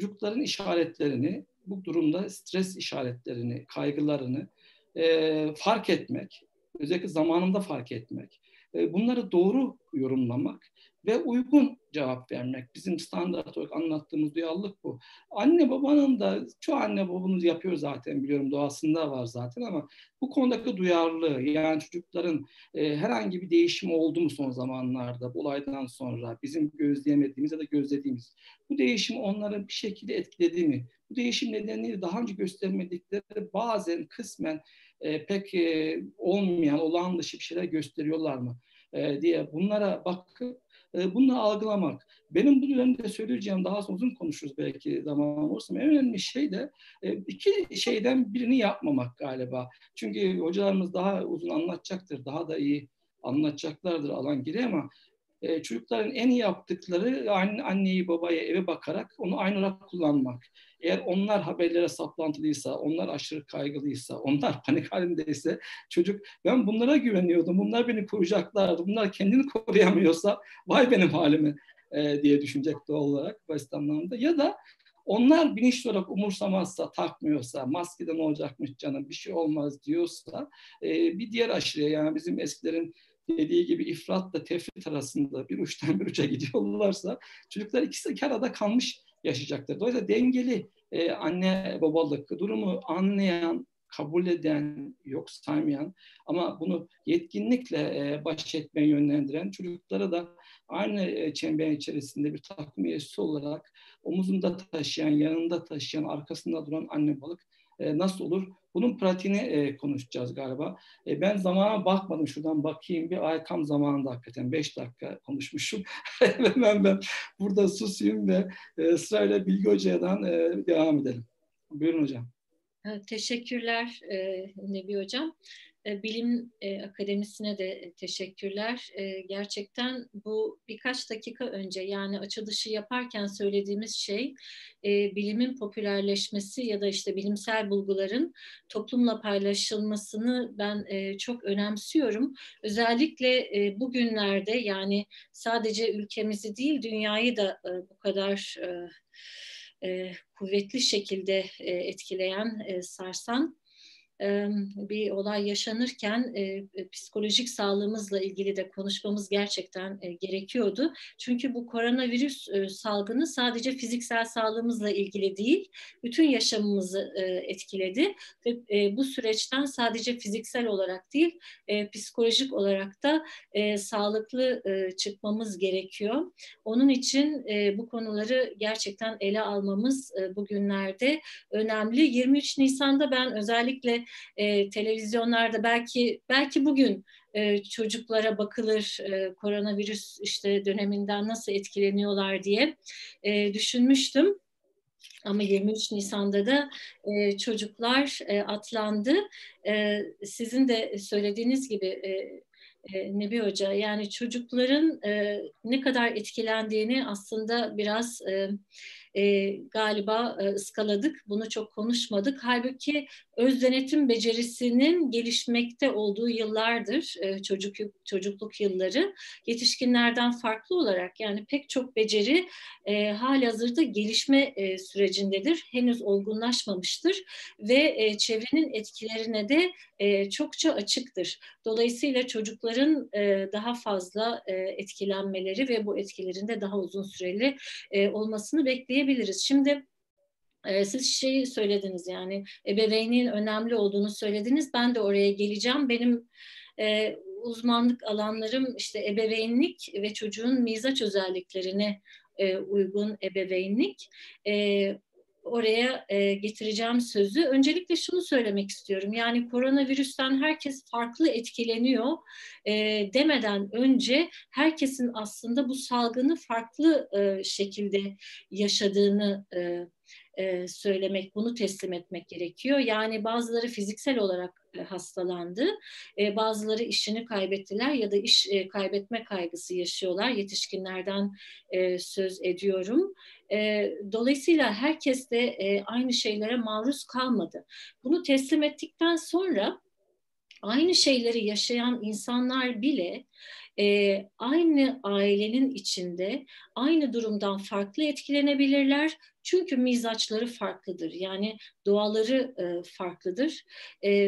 çocukların işaretlerini, bu durumda stres işaretlerini, kaygılarını fark etmek, özellikle zamanında fark etmek, bunları doğru yorumlamak ve uygun cevap vermek. Bizim standart olarak anlattığımız duyarlılık bu. Anne babanın da, çoğu anne babamız yapıyor zaten, biliyorum doğasında var zaten, ama bu konudaki duyarlılığı, yani çocukların herhangi bir değişimi oldu mu son zamanlarda, bu olaydan sonra bizim gözleyemediğimiz ya da gözlediğimiz, bu değişimi onların bir şekilde etkiledi mi? Bu değişim nedeniyle daha önce göstermedikleri, bazen kısmen pek olmayan, olağan dışı bir şeyler gösteriyorlar mı diye bunlara bakıp bunları algılamak. Benim bu dönemde söyleyeceğim, daha sonra uzun konuşuruz belki zaman olursa, en önemli şey de iki şeyden birini yapmamak galiba. Çünkü hocalarımız daha uzun anlatacaktır, daha da iyi anlatacaklardır alan gire, ama çocukların en iyi yaptıkları anneyi babaya, eve bakarak onu aynı olarak kullanmak. Eğer onlar haberlere saplantılıysa, onlar aşırı kaygılıysa, onlar panik halindeyse çocuk, ben bunlara güveniyordum, bunlar beni koruyacaklardı, bunlar kendini koruyamıyorsa vay benim halime diye düşünecek doğal olarak, basit anlamda. Ya da onlar bilinçli olarak umursamazsa, takmıyorsa, maskede ne olacakmış canım, bir şey olmaz diyorsa, bir diğer aşırıya, yani bizim eskilerin dediği gibi ifratla tefrit arasında bir uçtan bir uca gidiyorlarsa çocuklar ikisi iki arada kalmış yaşayacaktır. Dolayısıyla dengeli anne babalık, durumu anlayan, kabul eden, yok saymayan ama bunu yetkinlikle baş etmeye yönlendiren, çocuklara da aynı çember içerisinde bir takım üyesi olarak omuzunda taşıyan, yanında taşıyan, arkasında duran anne babalık nasıl olur? Bunun pratiğini konuşacağız galiba. Ben zamana bakmadım. Şuradan bakayım. Bir ay tam zamanında hakikaten 5 dakika konuşmuşum. ben burada susayım ve sırayla Bilge Hoca'dan devam edelim. Buyurun hocam. Teşekkürler Nebi Hocam. Bilim Akademisi'ne de teşekkürler. Gerçekten bu birkaç dakika önce, yani açılışı yaparken söylediğimiz şey, bilimin popülerleşmesi ya da işte bilimsel bulguların toplumla paylaşılmasını ben çok önemsiyorum. Özellikle bugünlerde, yani sadece ülkemizi değil dünyayı da bu kadar kuvvetli şekilde etkileyen, sarsan bir olay yaşanırken psikolojik sağlığımızla ilgili de konuşmamız gerçekten gerekiyordu. Çünkü bu koronavirüs salgını sadece fiziksel sağlığımızla ilgili değil, bütün yaşamımızı etkiledi ve bu süreçten sadece fiziksel olarak değil, psikolojik olarak da sağlıklı çıkmamız gerekiyor. Onun için bu konuları gerçekten ele almamız bugünlerde önemli. 23 Nisan'da ben özellikle televizyonlarda belki bugün çocuklara bakılır, koronavirüs işte döneminden nasıl etkileniyorlar diye düşünmüştüm. Ama 23 Nisan'da da çocuklar atlandı. Sizin de söylediğiniz gibi Nebi Hoca, yani çocukların ne kadar etkilendiğini aslında biraz galiba ıskaladık, bunu çok konuşmadık. Halbuki öz denetim becerisinin gelişmekte olduğu yıllardır, çocukluk yılları, yetişkinlerden farklı olarak, yani pek çok beceri halihazırda gelişme sürecindedir, henüz olgunlaşmamıştır ve çevrenin etkilerine de çokça açıktır. Dolayısıyla çocukların daha fazla etkilenmeleri ve bu etkilerin de daha uzun süreli olmasını bekleyebiliriz. Şimdi siz şeyi söylediniz, yani ebeveynin önemli olduğunu söylediniz. Ben de oraya geleceğim. Benim uzmanlık alanlarım işte ebeveynlik ve çocuğun mizaç özelliklerine uygun ebeveynlik. Oraya getireceğim sözü. Öncelikle şunu söylemek istiyorum. Yani koronavirüsten herkes farklı etkileniyor demeden önce herkesin aslında bu salgını farklı şekilde yaşadığını söylemek, bunu teslim etmek gerekiyor. Yani bazıları fiziksel olarak hastalandı, bazıları işini kaybettiler ya da iş kaybetme kaygısı yaşıyorlar. Yetişkinlerden söz ediyorum. Dolayısıyla herkes de aynı şeylere maruz kalmadı. Bunu teslim ettikten sonra aynı şeyleri yaşayan insanlar bile aynı ailenin içinde aynı durumdan farklı etkilenebilirler. Çünkü mizaçları farklıdır. Yani doğaları farklıdır.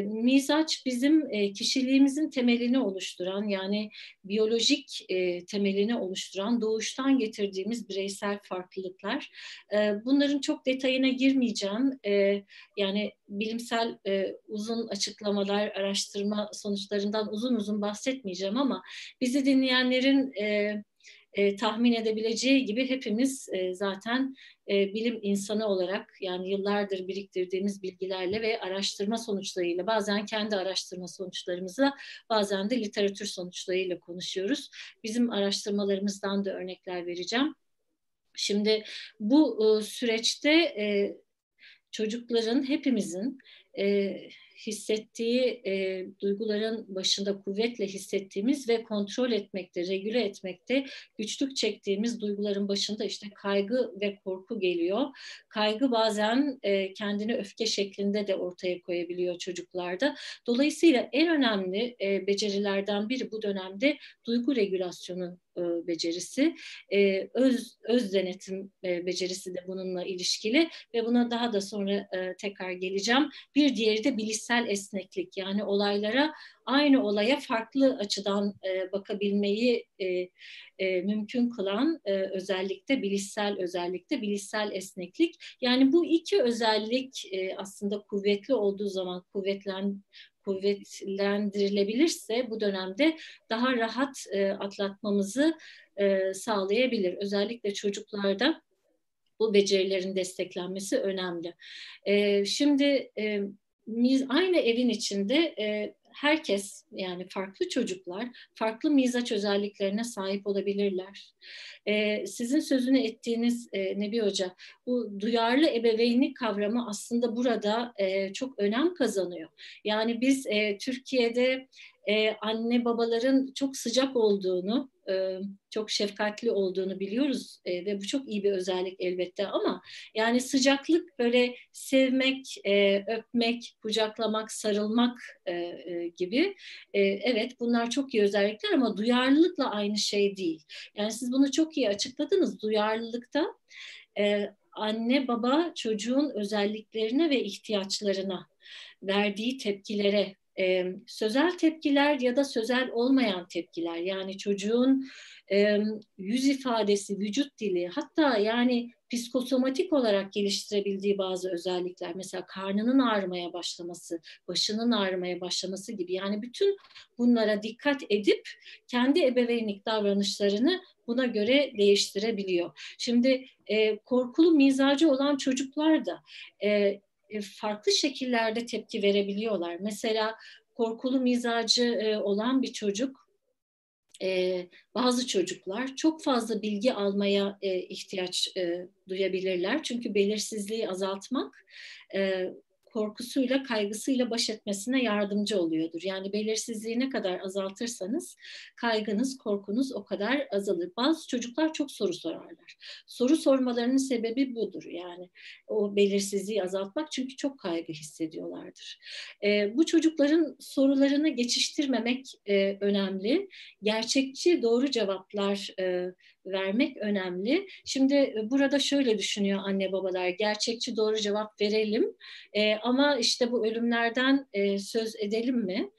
Mizaç bizim kişiliğimizin temelini oluşturan, yani biyolojik temelini oluşturan doğuştan getirdiğimiz bireysel farklılıklar. Bunların çok detayına girmeyeceğim. Yani bilimsel uzun açıklamalar, araştırma sonuçlarından uzun uzun bahsetmeyeceğim ama bizi dinleyenlerin tahmin edebileceği gibi hepimiz zaten bilim insanı olarak, yani yıllardır biriktirdiğimiz bilgilerle ve araştırma sonuçlarıyla, bazen kendi araştırma sonuçlarımızla, bazen de literatür sonuçlarıyla konuşuyoruz. Bizim araştırmalarımızdan da örnekler vereceğim. Şimdi bu süreçte çocukların, hepimizin hissettiği duyguların başında kuvvetle hissettiğimiz ve kontrol etmekte, regüle etmekte güçlük çektiğimiz duyguların başında işte kaygı ve korku geliyor. Kaygı bazen kendini öfke şeklinde de ortaya koyabiliyor çocuklarda. Dolayısıyla en önemli becerilerden biri bu dönemde duygu regülasyonu becerisi, öz denetim becerisi de bununla ilişkili ve buna daha da sonra tekrar geleceğim. Bir diğeri de bilişsel esneklik, yani olaylara, aynı olaya farklı açıdan bakabilmeyi mümkün kılan bilişsel esneklik. Yani bu iki özellik aslında kuvvetli olduğu zaman, kuvvetlendirilebilirse bu dönemde daha rahat atlatmamızı sağlayabilir. Özellikle çocuklarda bu becerilerin desteklenmesi önemli. Şimdi aynı evin içinde herkes, yani farklı çocuklar farklı mizaç özelliklerine sahip olabilirler. Sizin sözünü ettiğiniz Nebi Hoca, bu duyarlı ebeveynlik kavramı aslında burada çok önem kazanıyor. Yani biz Türkiye'de anne babaların çok sıcak olduğunu, çok şefkatli olduğunu biliyoruz ve bu çok iyi bir özellik elbette, ama yani sıcaklık böyle sevmek, öpmek, kucaklamak, sarılmak gibi. Evet, bunlar çok iyi özellikler ama duyarlılıkla aynı şey değil. Yani siz bunu çok iyi açıkladınız. Duyarlılıkta anne baba çocuğun özelliklerine ve ihtiyaçlarına verdiği tepkilere, sözel tepkiler ya da sözel olmayan tepkiler, yani çocuğun yüz ifadesi, vücut dili, hatta yani psikosomatik olarak geliştirebildiği bazı özellikler, mesela karnının ağrımaya başlaması, başının ağrımaya başlaması gibi, yani bütün bunlara dikkat edip kendi ebeveynlik davranışlarını buna göre değiştirebiliyor. Şimdi korkulu mizacı olan çocuklar da farklı şekillerde tepki verebiliyorlar. Mesela korkulu mizacı olan bir çocuk, bazı çocuklar çok fazla bilgi almaya ihtiyaç duyabilirler. Çünkü belirsizliği azaltmak korkusuyla, kaygısıyla baş etmesine yardımcı oluyordur. Yani belirsizliği ne kadar azaltırsanız kaygınız, korkunuz o kadar azalır. Bazı çocuklar çok soru sorarlar. Soru sormalarının sebebi budur, yani o belirsizliği azaltmak, çünkü çok kaygı hissediyorlardır. Bu çocukların sorularını geçiştirmemek önemli. Gerçekçi, doğru cevaplar vermek önemli. Şimdi burada şöyle düşünüyor anne babalar, gerçekçi doğru cevap verelim ama işte bu ölümlerden söz edelim mi?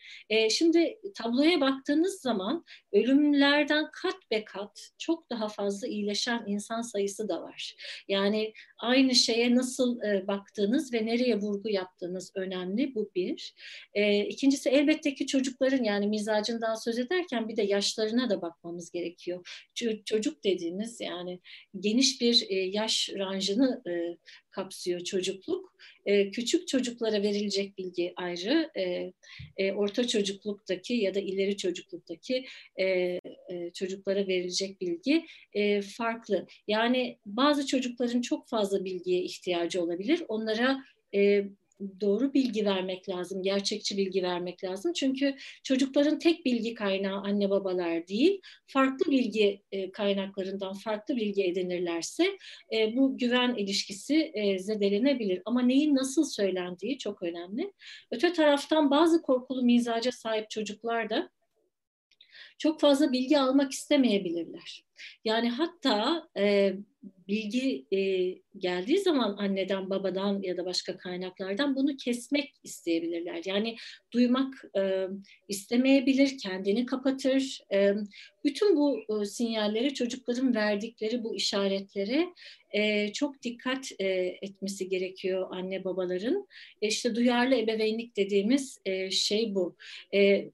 Şimdi tabloya baktığınız zaman ölümlerden kat be kat çok daha fazla iyileşen insan sayısı da var. Yani aynı şeye nasıl baktığınız ve nereye vurgu yaptığınız önemli, bu bir. İkincisi elbette ki çocukların, yani mizacından söz ederken bir de yaşlarına da bakmamız gerekiyor. Çocuk dediğimiz, yani geniş bir yaş ranjını kapsıyor çocukluk. Küçük çocuklara verilecek bilgi ayrı, orta çocukluktaki ya da ileri çocukluktaki çocuklara verilecek bilgi farklı. Yani bazı çocukların çok fazla bilgiye ihtiyacı olabilir. Onlara doğru bilgi vermek lazım, gerçekçi bilgi vermek lazım. Çünkü çocukların tek bilgi kaynağı anne babalar değil, farklı bilgi kaynaklarından farklı bilgi edinirlerse bu güven ilişkisi zedelenebilir. Ama neyin nasıl söylendiği çok önemli. Öte taraftan bazı korkulu mizaca sahip çocuklar da çok fazla bilgi almak istemeyebilirler. Yani hatta bilgi geldiği zaman anneden, babadan ya da başka kaynaklardan bunu kesmek isteyebilirler. Yani duymak istemeyebilir, kendini kapatır. Bütün bu sinyallere, çocukların verdikleri bu işaretlere çok dikkat etmesi gerekiyor anne babaların. İşte duyarlı ebeveynlik dediğimiz şey bu.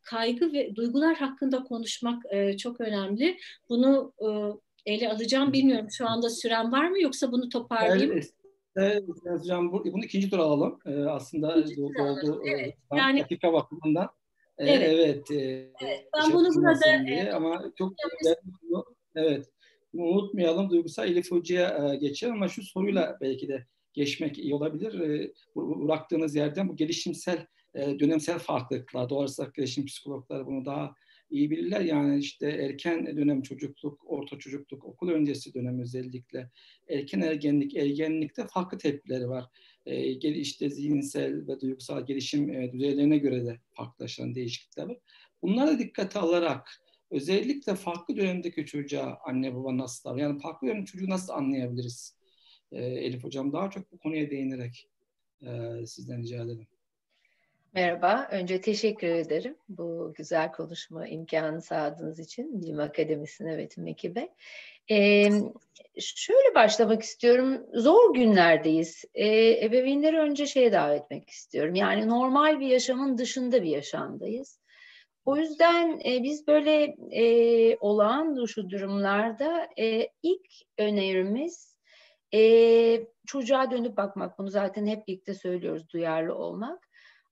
Kaygı ve duygular hakkında konuşmak çok önemli. Bunu ele alacağım, bilmiyorum şu anda süren var mı, yoksa bunu toparlayayım? Evet hocam, bunu ikinci tur alalım. Aslında oldu. Evet. Yani dakika bakımından. Evet. Ben bunu burada ama çok evet. Unutmayalım, duygusal Elif Hoca'ya geçelim ama şu soruyla belki de geçmek iyi olabilir. Bıraktığınız yerden bu gelişimsel, dönemsel farklılıklar, doğal olarak gelişim psikologları bunu daha iyi bilirler. Yani işte erken dönem çocukluk, orta çocukluk, okul öncesi dönem özellikle erken ergenlik, ergenlikte farklı tepkileri var. İşte zihinsel ve duygusal gelişim düzeylerine göre de farklılaşan değişiklikler var. Bunlara da dikkate alarak özellikle farklı dönemdeki çocuğa anne baba nasıl davranır? Yani farklı dönemdeki çocuğu nasıl anlayabiliriz? Elif Hocam daha çok bu konuya değinerek sizden rica ederim. Merhaba, önce teşekkür ederim bu güzel konuşma imkanı sağladığınız için Bilim Akademisi'ne ve tüm ekibe. Şöyle başlamak istiyorum, zor günlerdeyiz. Ebeveynleri önce şeye davet etmek istiyorum, yani normal bir yaşamın dışında bir yaşamdayız. O yüzden biz böyle olağan dışı durumlarda ilk önerimiz çocuğa dönüp bakmak, bunu zaten hep birlikte söylüyoruz, duyarlı olmak.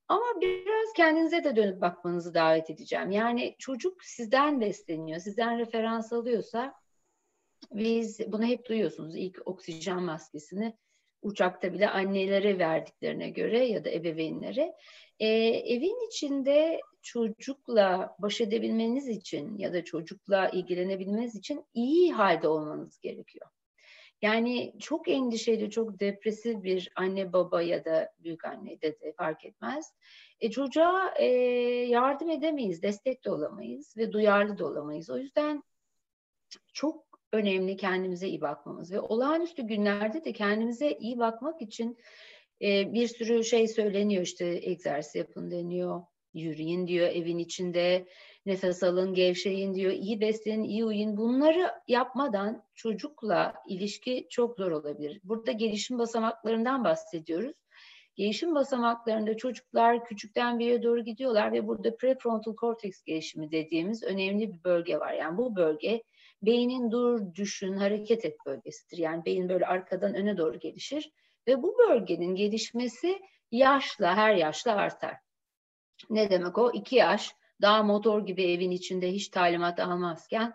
Ama biraz kendinize de dönüp bakmanızı davet edeceğim. Yani çocuk sizden besleniyor, sizden referans alıyorsa, biz bunu hep duyuyorsunuz. İlk oksijen maskesini uçakta bile annelere verdiklerine göre ya da ebeveynlere. Evin içinde çocukla baş edebilmeniz için ya da çocukla ilgilenebilmeniz için iyi halde olmanız gerekiyor. Yani çok endişeli, çok depresif bir anne baba ya da büyük anne de fark etmez. Çocuğa yardım edemeyiz, destek de olamayız ve duyarlı da olamayız. O yüzden çok önemli kendimize iyi bakmamız ve olağanüstü günlerde de kendimize iyi bakmak için bir sürü şey söyleniyor. İşte egzersiz yapın deniyor, yürüyün diyor evin içinde, nefes alın, gevşeyin diyor, iyi beslenin, iyi uyuyun. Bunları yapmadan çocukla ilişki çok zor olabilir. Burada gelişim basamaklarından bahsediyoruz. Gelişim basamaklarında çocuklar küçükten biriye doğru gidiyorlar ve burada prefrontal korteks gelişimi dediğimiz önemli bir bölge var. Yani bu bölge beynin dur, düşün, hareket et bölgesidir. Yani beyin böyle arkadan öne doğru gelişir ve bu bölgenin gelişmesi yaşla, her yaşla artar. Ne demek o? 2 yaş. Daha motor gibi evin içinde hiç talimat almazken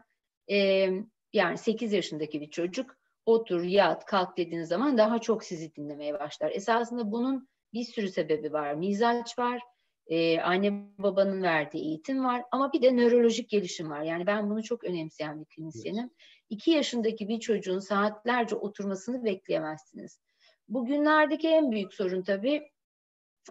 yani 8 yaşındaki bir çocuk otur, yat, kalk dediğiniz zaman daha çok sizi dinlemeye başlar. Esasında bunun bir sürü sebebi var. Mizaç var, anne babanın verdiği eğitim var ama bir de nörolojik gelişim var. Yani ben bunu çok önemseyen bir klinisyenim. 2 yaşındaki bir çocuğun saatlerce oturmasını bekleyemezsiniz. Bugünlerdeki en büyük sorun tabii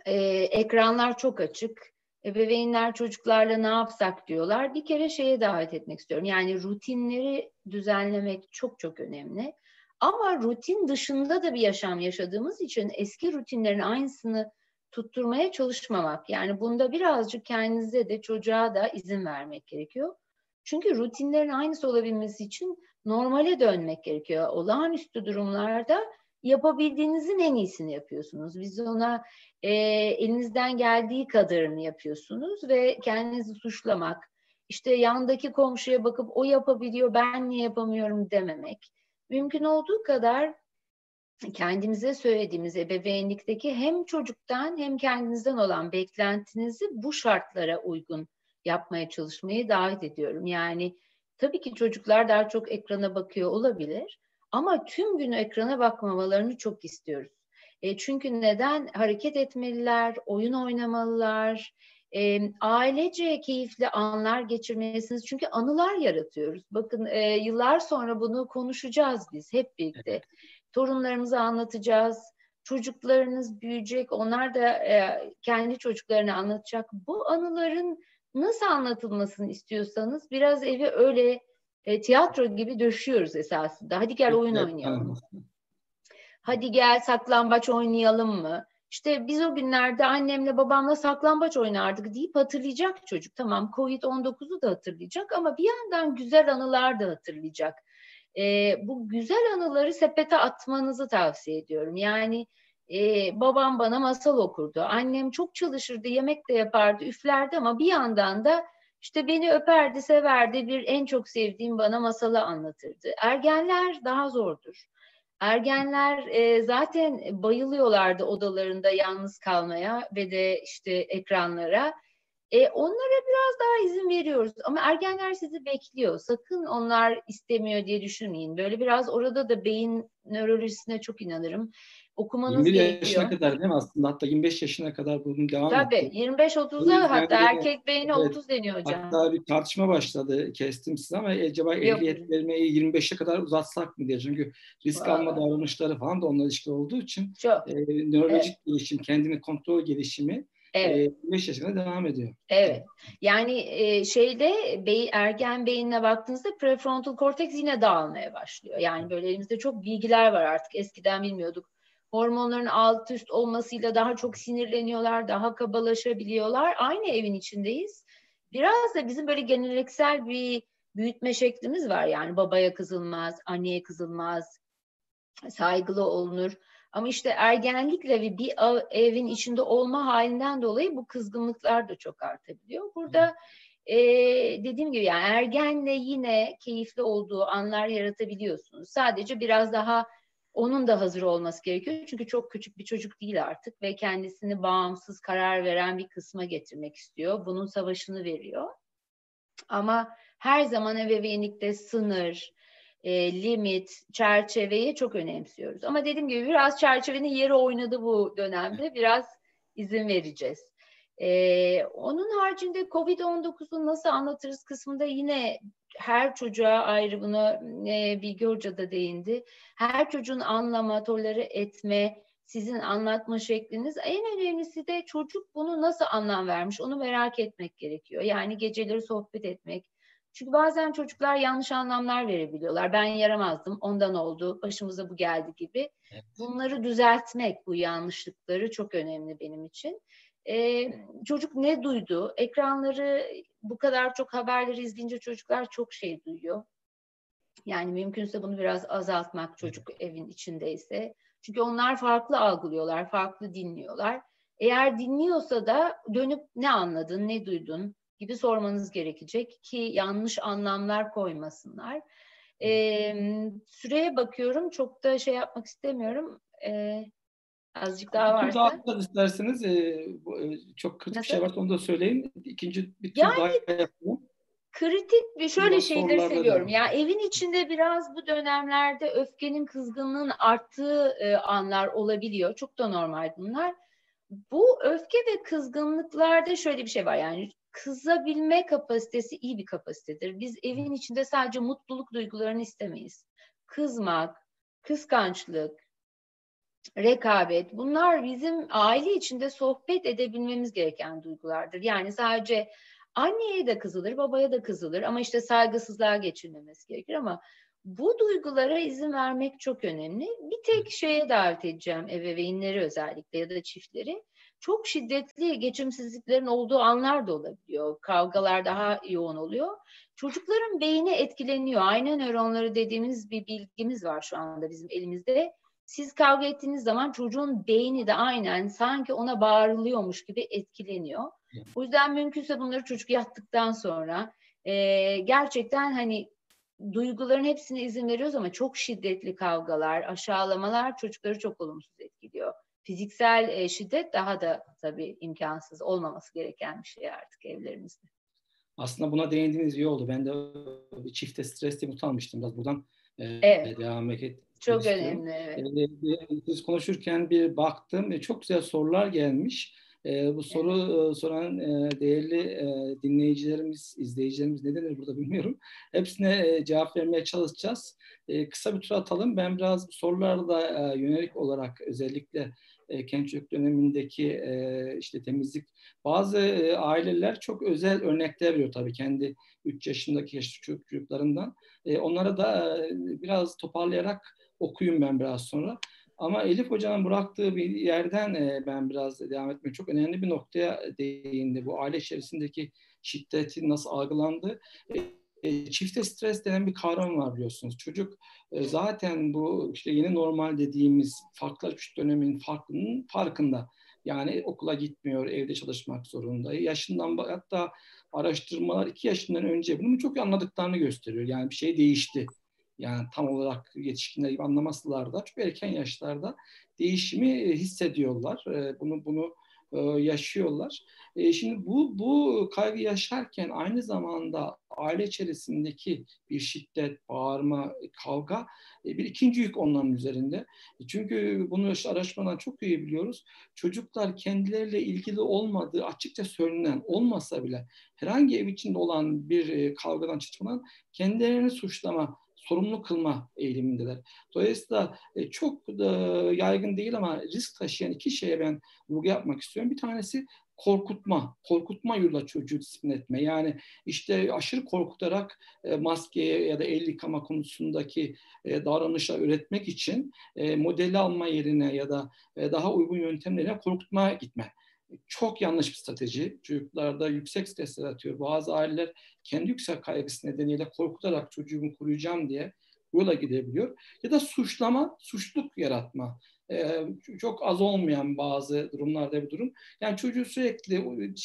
ekranlar çok açık. Ebeveynler çocuklarla ne yapsak diyorlar. Bir kere şeye davet etmek istiyorum. Yani rutinleri düzenlemek çok çok önemli. Ama rutin dışında da bir yaşam yaşadığımız için eski rutinlerin aynısını tutturmaya çalışmamak. Yani bunda birazcık kendinize de çocuğa da izin vermek gerekiyor. Çünkü rutinlerin aynısı olabilmesi için normale dönmek gerekiyor. Olağanüstü durumlarda yapabildiğinizin en iyisini yapıyorsunuz. Biz ona elinizden geldiği kadarını yapıyorsunuz ve kendinizi suçlamak, işte yandaki komşuya bakıp o yapabiliyor, ben niye yapamıyorum dememek. Mümkün olduğu kadar kendimize söylediğimiz ebeveynlikteki hem çocuktan hem kendinizden olan beklentinizi bu şartlara uygun yapmaya çalışmayı davet ediyorum. Yani tabii ki çocuklar daha çok ekrana bakıyor olabilir. Ama tüm gün ekrana bakmamalarını çok istiyoruz. Çünkü neden? Hareket etmeliler, oyun oynamalılar, ailece keyifli anlar geçirmelisiniz. Çünkü anılar yaratıyoruz. Bakın yıllar sonra bunu konuşacağız biz hep birlikte. Evet. Torunlarımıza anlatacağız. Çocuklarınız büyüyecek. Onlar da kendi çocuklarını anlatacak. Bu anıların nasıl anlatılmasını istiyorsanız biraz evi öyle tiyatro gibi döşüyoruz esasında. Hadi gel oyun oynayalım. Hadi gel saklambaç oynayalım mı? İşte biz o günlerde annemle babamla saklambaç oynardık deyip hatırlayacak çocuk. Tamam, Covid-19'u da hatırlayacak ama bir yandan güzel anılar da hatırlayacak. Bu güzel anıları sepete atmanızı tavsiye ediyorum. Yani babam bana masal okurdu. Annem çok çalışırdı, yemek de yapardı, üflerdi ama bir yandan da işte beni öperdi, severdi. Bir en çok sevdiğim bana masalı anlatırdı. Ergenler daha zordur. Ergenler zaten bayılıyorlardı odalarında yalnız kalmaya ve de işte ekranlara. Onlara biraz daha izin veriyoruz ama ergenler sizi bekliyor. Sakın onlar istemiyor diye düşünmeyin. Böyle biraz orada da beyin nörolojisine çok inanırım. Okumanız 21 gerekiyor. 21 yaşına kadar değil mi aslında? Hatta 25 yaşına kadar bunun devam etti. Tabii 25-30'a hatta erkek beyni evet, 30 deniyor hocam. Hatta bir tartışma başladı, kestim size ama acaba ehliyet vermeyi 25'e kadar uzatsak mı diye. Çünkü risk alma davranışları falan da onunla ilişkili olduğu için nörolojik gelişim, kendini kontrol gelişimi 25 yaşına devam ediyor. Evet. Yani ergen beynine baktığınızda prefrontal korteks yine dağılmaya başlıyor. Yani böyle elimizde çok bilgiler var artık. Eskiden bilmiyorduk. Hormonların alt üst olmasıyla daha çok sinirleniyorlar, daha kabalaşabiliyorlar. Aynı evin içindeyiz. Biraz da bizim böyle geleneksel bir büyütme şeklimiz var. Yani babaya kızılmaz, anneye kızılmaz, saygılı olunur. Ama işte ergenlikle ve bir evin içinde olma halinden dolayı bu kızgınlıklar da çok artabiliyor. Burada dediğim gibi yani ergenle yine keyifli olduğu anlar yaratabiliyorsunuz. Sadece biraz daha onun da hazır olması gerekiyor. Çünkü çok küçük bir çocuk değil artık ve kendisini bağımsız karar veren bir kısma getirmek istiyor. Bunun savaşını veriyor. Ama her zaman ebeveynlikte sınır, limit, çerçeveyi çok önemsiyoruz. Ama dediğim gibi biraz çerçevenin yeri oynadı bu dönemde. Biraz izin vereceğiz. Onun haricinde Covid-19'u nasıl anlatırız kısmında yine her çocuğa ayrı, buna Bilge Hoca da değindi. Her çocuğun anlama, tolere etme, sizin anlatma şekliniz. En önemlisi de çocuk bunu nasıl anlam vermiş onu merak etmek gerekiyor. Yani geceleri sohbet etmek. Çünkü bazen çocuklar yanlış anlamlar verebiliyorlar. Ben yaramazdım, ondan oldu, başımıza bu geldi gibi. Evet. Bunları düzeltmek, bu yanlışlıkları çok önemli benim için. Çocuk ne duydu? Ekranları, bu kadar çok haberleri izleyince çocuklar çok şey duyuyor. Yani mümkünse bunu biraz azaltmak çocuk evin içindeyse. Çünkü onlar farklı algılıyorlar, farklı dinliyorlar. Eğer dinliyorsa da dönüp ne anladın, ne duydun gibi sormanız gerekecek ki yanlış anlamlar koymasınlar. Süreye bakıyorum, çok da şey yapmak istemiyorum. Azıcık daha varsa. Daha isterseniz çok kritik bir şey varsa onu da söyleyin. İkinci bir tur yani, daha yapalım. Kritik bir şöyle şeyleri seviyorum. Ya yani evin içinde biraz bu dönemlerde öfkenin, kızgınlığın arttığı anlar olabiliyor. Çok da normal bunlar. Bu öfke ve kızgınlıklarda şöyle bir şey var yani. Kızabilme kapasitesi iyi bir kapasitedir. Biz evin içinde sadece mutluluk duygularını istemeyiz. Kızmak, kıskançlık, rekabet, bunlar bizim aile içinde sohbet edebilmemiz gereken duygulardır. Yani sadece anneye de kızılır, babaya da kızılır ama işte saygısızlığa geçilmemesi gerekir ama bu duygulara izin vermek çok önemli. Bir tek şeye davet edeceğim ebeveynleri özellikle ya da çiftleri. Çok şiddetli geçimsizliklerin olduğu anlar da olabiliyor. Kavgalar daha yoğun oluyor. Çocukların beyni etkileniyor. Ayna nöronları dediğimiz bir bilgimiz var şu anda bizim elimizde. Siz kavga ettiğiniz zaman çocuğun beyni de aynen sanki ona bağırılıyormuş gibi etkileniyor. O yüzden mümkünse bunları çocuk yattıktan sonra gerçekten hani duyguların hepsine izin veriyoruz ama çok şiddetli kavgalar, aşağılamalar çocukları çok olumsuz etkiliyor. Fiziksel şiddet daha da tabii imkansız, olmaması gereken bir şey artık evlerimizde. Aslında buna değindiğiniz iyi oldu. Ben de bir çifte stres diye utanmıştım. Biraz buradan devam etmek çok istiyorum. Önemli. Evet. Siz konuşurken bir baktım. Çok güzel sorular gelmiş. Bu soru soran değerli dinleyicilerimiz, izleyicilerimiz ne denir burada bilmiyorum. Hepsine cevap vermeye çalışacağız. Kısa bir tur atalım. Ben biraz sorularda yönelik olarak özellikle genç çocuk dönemindeki işte temizlik. Bazı aileler çok özel örnekler veriyor tabii kendi 3 yaşındaki çocuklarından. Onlara da biraz toparlayarak okuyayım ben biraz sonra. Ama Elif Hoca'nın bıraktığı bir yerden ben biraz devam etmeye, çok önemli bir noktaya değindi. Bu aile içerisindeki şiddetin nasıl algılandığı. Çifte stres denen bir kavram var biliyorsunuz. Çocuk zaten bu işte yeni normal dediğimiz farklı üç dönemin farkında. Yani okula gitmiyor, evde çalışmak zorunda. Yaşından, hatta araştırmalar 2 yaşından önce bunu çok anladıklarını gösteriyor. Yani bir şey değişti. Yani tam olarak yetişkinler gibi anlamasalar da çok erken yaşlarda değişimi hissediyorlar. Bunu yaşıyorlar. Şimdi bu kaygı yaşarken aynı zamanda aile içerisindeki bir şiddet, bağırma, kavga bir ikinci yük onların üzerinde. Çünkü bunu işte araştırmadan çok iyi biliyoruz. Çocuklar kendileriyle ilgili olmadığı açıkça söylenen, olmasa bile herhangi ev içinde olan bir kavgadan, çatışmadan kendilerini suçlama, sorumlu kılma eğilimindeler. Dolayısıyla çok da yaygın değil ama risk taşıyan 2 şeye ben vurgu yapmak istiyorum. Bir tanesi korkutma yoluyla çocuğu disiplin etme. Yani işte aşırı korkutarak maskeye ya da el yıkama konusundaki davranışa öğretmek için modeli alma yerine ya da daha uygun yöntemlerine korkutmaya gitme. Çok yanlış bir strateji. Çocuklarda yüksek stres yaratıyor. Bazı aileler kendi yüksek kaygısı nedeniyle korkutarak çocuğumu koruyacağım diye yola gidebiliyor. Ya da suçlama, suçluluk yaratma. Çok az olmayan bazı durumlarda bir durum. Yani çocuğu sürekli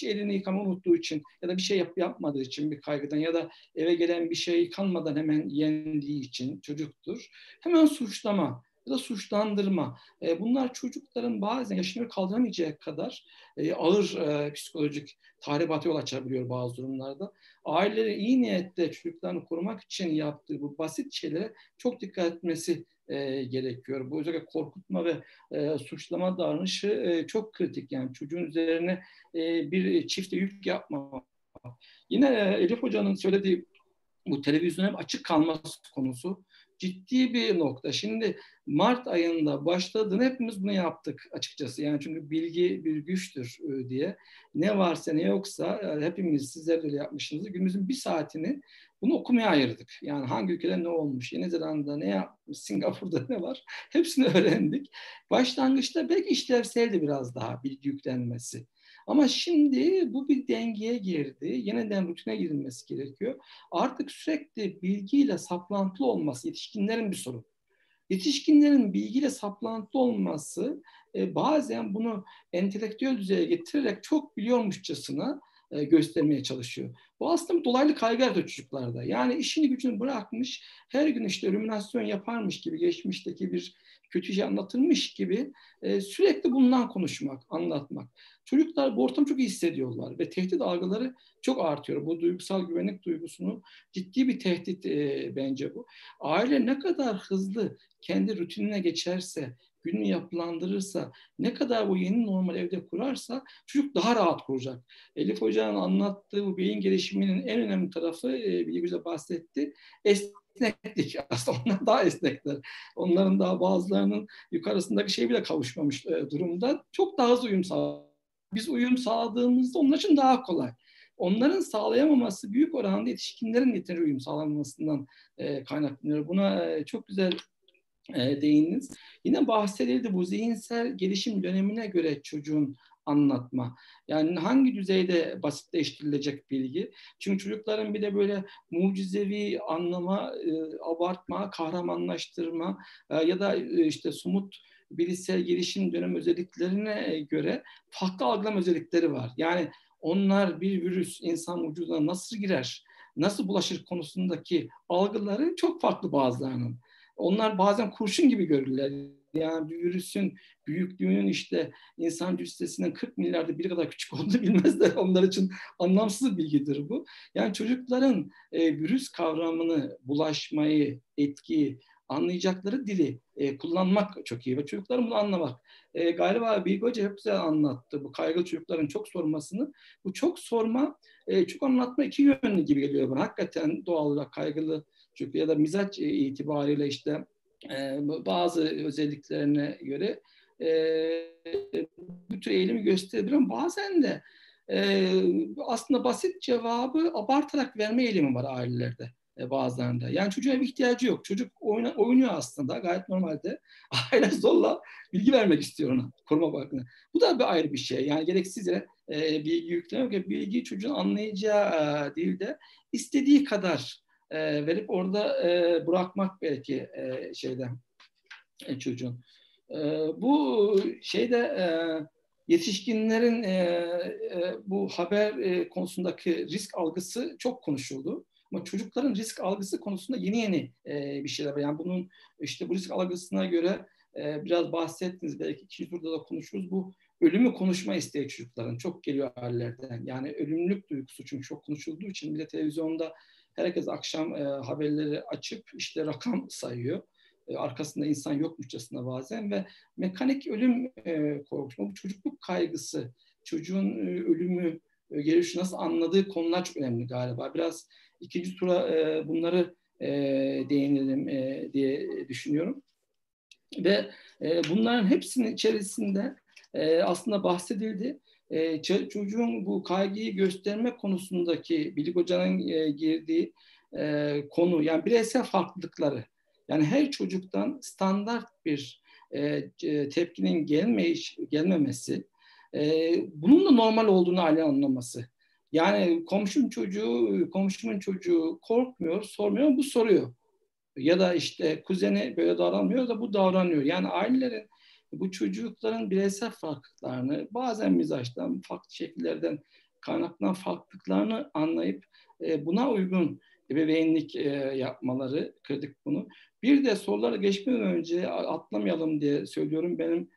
elini yıkamayı unuttuğu için ya da bir şey yapmadığı için bir kaygıdan ya da eve gelen bir şey yıkanmadan hemen yendiği için çocuktur. Hemen suçlama. Ya da suçlandırma. Bunlar çocukların bazen yaşını kaldıramayacağı kadar ağır psikolojik tahribata yol açabiliyor bazı durumlarda. Aileleri iyi niyetle çocuklarını korumak için yaptığı bu basit şeylere çok dikkat etmesi gerekiyor. Bu özellikle korkutma ve suçlama davranışı çok kritik. Yani çocuğun üzerine bir çifte yük yapmamak. Yine Elif Hoca'nın söylediği bu televizyona açık kalması konusu ciddi bir nokta. Şimdi Mart ayında başladığını hepimiz bunu yaptık açıkçası. Yani çünkü bilgi bir güçtür diye. Ne varsa ne yoksa hepimiz, sizler de yapmışsınız. Günümüzün bir saatini bunu okumaya ayırdık. Yani hangi ülkede ne olmuş, Yeni Zelanda ne yapmış, Singapur'da ne var, hepsini öğrendik. Başlangıçta belki işlevseldi biraz daha bilgi yüklenmesi. Ama şimdi bu bir dengeye girdi. Yeniden rutine girilmesi gerekiyor. Artık sürekli bilgiyle saplantılı olması yetişkinlerin bir sorunu. Yetişkinlerin bilgiyle saplantılı olması bazen bunu entelektüel düzeye getirerek çok biliyormuşçasına göstermeye çalışıyor. Bu aslında dolaylı kaygı yaratıyor çocuklarda. Yani işini gücünü bırakmış, her gün işte ruminasyon yaparmış gibi, geçmişteki bir kötü şey anlatılmış gibi sürekli bundan konuşmak, anlatmak. Çocuklar bu ortamı çok iyi hissediyorlar ve tehdit algıları çok artıyor. Bu duygusal güvenlik duygusunu ciddi bir tehdit bence bu. Aile ne kadar hızlı kendi rutinine geçerse, gününü yapılandırırsa, ne kadar bu yeni normal evde kurarsa çocuk daha rahat kuracak. Elif Hoca'nın anlattığı bu beyin gelişiminin en önemli tarafı, bilgimize bahsetti, esneklik. Aslında onlar daha esnekler. Onların daha bazılarının yukarısındaki şey bile kavuşmamış durumda. Çok daha hızlı uyum sağlıyor. Biz uyum sağladığımızda onlar için daha kolay. Onların sağlayamaması büyük oranda yetişkinlerin yeterince uyum sağlamamasından kaynaklanıyor. Buna çok güzel değindiniz. Yine bahsedildi bu zihinsel gelişim dönemine göre çocuğun anlatma. Yani hangi düzeyde basitleştirilecek bilgi? Çünkü çocukların bir de böyle mucizevi anlama, abartma, kahramanlaştırma ya da işte somut bilişsel gelişim dönemi özelliklerine göre farklı algılama özellikleri var. Yani onlar bir virüs insan vücuduna nasıl girer, nasıl bulaşır konusundaki algıları çok farklı bazılarının. Onlar bazen kurşun gibi görürler. Yani bir virüsün büyüklüğünün işte insan cüssesinin 40 milyarda biri kadar küçük olduğunu bilmezler. Onlar için anlamsız bilgidir bu. Yani çocukların virüs kavramını, bulaşmayı, etkiyi, anlayacakları dili kullanmak çok iyi ve çocukların bunu anlamak. Galiba Bilge Hoca hep bize anlattı bu kaygılı çocukların çok sormasını. Bu çok sorma, çok anlatma iki yönlü gibi geliyor bana. Hakikaten doğal olarak kaygılı çocuk ya da mizaç itibariyle işte bazı özelliklerine göre bu tür eğilimi gösterebilir ama bazen de aslında basit cevabı abartarak verme eğilimi var ailelerde bazılarında. Yani çocuğa bir ihtiyacı yok. Çocuk oynuyor aslında gayet normalde. Aile zorla bilgi vermek istiyor ona. Koruma bakımından. Bu da bir ayrı bir şey. Yani gereksiz yere bilgi yüklemek. Bilgiyi çocuğun anlayacağı dilde istediği kadar verip orada bırakmak belki çocuğun. Bu şeyde yetişkinlerin bu haber konusundaki risk algısı çok konuşuldu. Ama çocukların risk algısı konusunda yeni bir şeyler var. Yani bunun işte bu risk algısına göre biraz bahsettiniz. Belki ikinci turda da konuşuruz. Bu ölümü konuşma isteği çocukların çok geliyor ailelerden. Yani ölümlülük duygusu çünkü çok konuşulduğu için bir de televizyonda herkes akşam haberleri açıp işte rakam sayıyor. Arkasında insan yokmuşçasına bazen ve mekanik ölüm korkusu, bu çocukluk kaygısı, çocuğun ölümü, gelişi nasıl anladığı konular çok önemli galiba. Biraz ikinci tura bunları değinelim diye düşünüyorum. Ve bunların hepsinin içerisinde aslında bahsedildi. Çocuğun bu kaygıyı gösterme konusundaki Bilim Hoca'nın girdiği konu, yani bireysel farklılıkları. Yani her çocuktan standart bir tepkinin gelmemesi, bunun da normal olduğunu ailenin anlaması. Yani komşumun çocuğu korkmuyor, sormuyor, bu soruyor. Ya da işte kuzeni böyle davranmıyor da bu davranıyor. Yani ailelerin bu çocukların bireysel farklılıklarını, bazen mizaçtan, farklı şekillerden kaynaklanan farklılıklarını anlayıp buna uygun bebeğinlik yapmaları kritik bunu. Bir de sorulara geçmeden önce atlamayalım diye söylüyorum. Benim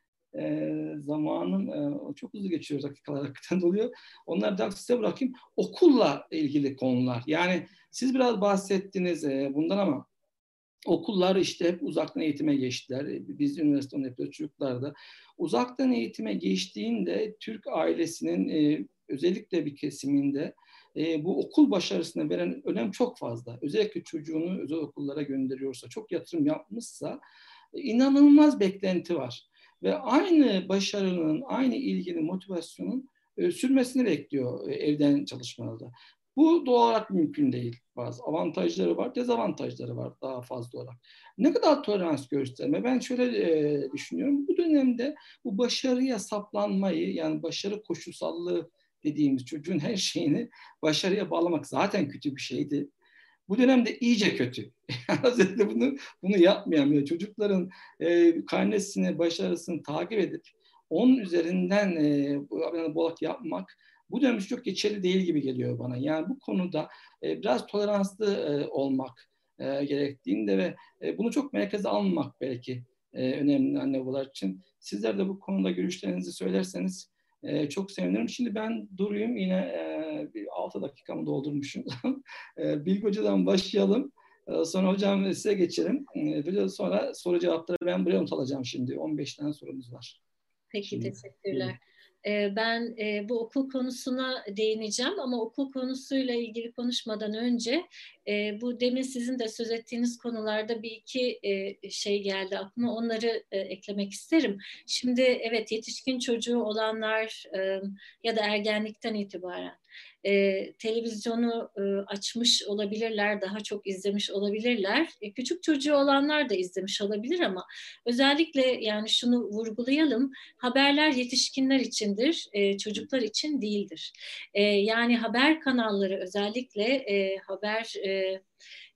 zamanım çok hızlı geçiyor, dakikalardan doluyor. Onları da size bırakayım. Okulla ilgili konular. Yani siz biraz bahsettiniz bundan ama okullar işte hep uzaktan eğitime geçtiler. Biz üniversiteden yapıyoruz çocuklarda. Uzaktan eğitime geçtiğinde Türk ailesinin özellikle bir kesiminde bu okul başarısına veren önem çok fazla. Özellikle çocuğunu özel okullara gönderiyorsa, çok yatırım yapmışsa inanılmaz beklenti var. Ve aynı başarının, aynı ilginin, motivasyonun sürmesini bekliyor evden çalışmalarda. Bu doğal olarak mümkün değil. Bazı avantajları var, dezavantajları var daha fazla olarak. Ne kadar tolerans gösterme? Ben şöyle düşünüyorum. Bu dönemde bu başarıya saplanmayı, yani başarı koşulsallığı dediğimiz çocuğun her şeyini başarıya bağlamak zaten kötü bir şeydi. Bu dönemde iyice kötü. Özellikle bunu yapmayan çocukların karnesini, başarısını takip edip onun üzerinden bolak yapmak bu dönem çok geçerli değil gibi geliyor bana. Yani bu konuda biraz toleranslı olmak gerektiğinde ve bunu çok merkeze almak belki önemli anne babalar için. Sizler de bu konuda görüşlerinizi söylerseniz çok sevinirim. Şimdi ben durayım. Yine bir 6 dakikamı doldurmuşum. Bilgi Hoca'dan başlayalım. Sonra hocam size geçelim. Sonra soru cevapları ben buraya not alacağım şimdi. 15 tane sorumuz var. Peki şimdi, teşekkürler. Ben bu okul konusuna değineceğim ama okul konusuyla ilgili konuşmadan önce bu demin sizin de söz ettiğiniz konularda bir iki şey geldi aklıma, onları eklemek isterim. Şimdi evet, yetişkin çocuğu olanlar ya da ergenlikten itibaren televizyonu açmış olabilirler, daha çok izlemiş olabilirler. Küçük çocuğu olanlar da izlemiş olabilir ama özellikle yani şunu vurgulayalım, haberler yetişkinler içindir, çocuklar için değildir. Yani haber kanalları, özellikle haber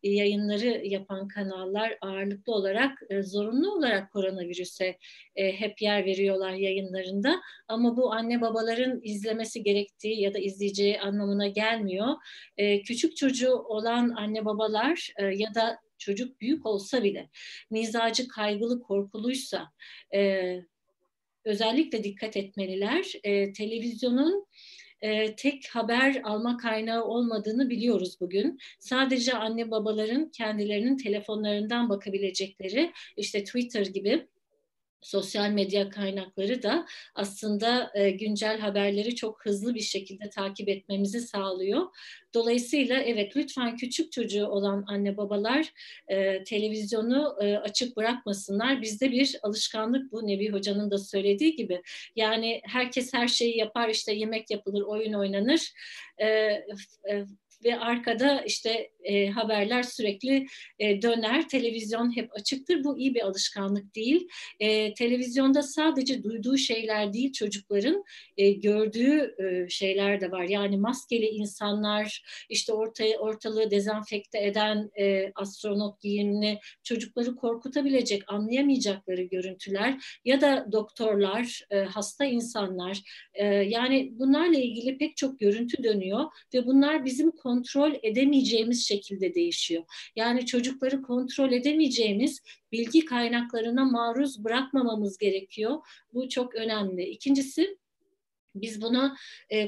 yayınları yapan kanallar ağırlıklı olarak zorunlu olarak koronavirüse hep yer veriyorlar yayınlarında ama bu anne babaların izlemesi gerektiği ya da izleyeceği anlamına gelmiyor. Küçük çocuğu olan anne babalar ya da çocuk büyük olsa bile mizacı kaygılı, korkuluysa özellikle dikkat etmeliler. Televizyonun tek haber alma kaynağı olmadığını biliyoruz bugün. Sadece anne babaların kendilerinin telefonlarından bakabilecekleri işte Twitter gibi sosyal medya kaynakları da aslında güncel haberleri çok hızlı bir şekilde takip etmemizi sağlıyor. Dolayısıyla evet, lütfen küçük çocuğu olan anne babalar televizyonu açık bırakmasınlar. Bizde bir alışkanlık bu, Nebi Hoca'nın da söylediği gibi. Yani herkes her şeyi yapar, işte yemek yapılır, oyun oynanır ve arkada işte haberler sürekli döner, televizyon hep açıktır. Bu iyi bir alışkanlık değil. Televizyonda sadece duyduğu şeyler değil, çocukların gördüğü şeyler de var. Yani maskeli insanlar, işte ortalığı dezenfekte eden astronot giyimli, çocukları korkutabilecek, anlayamayacakları görüntüler ya da doktorlar, hasta insanlar. Yani bunlarla ilgili pek çok görüntü dönüyor ve bunlar bizim kontrol edemeyeceğimiz şekilde değişiyor. Yani çocukları kontrol edemeyeceğimiz bilgi kaynaklarına maruz bırakmamamız gerekiyor. Bu çok önemli. İkincisi, biz buna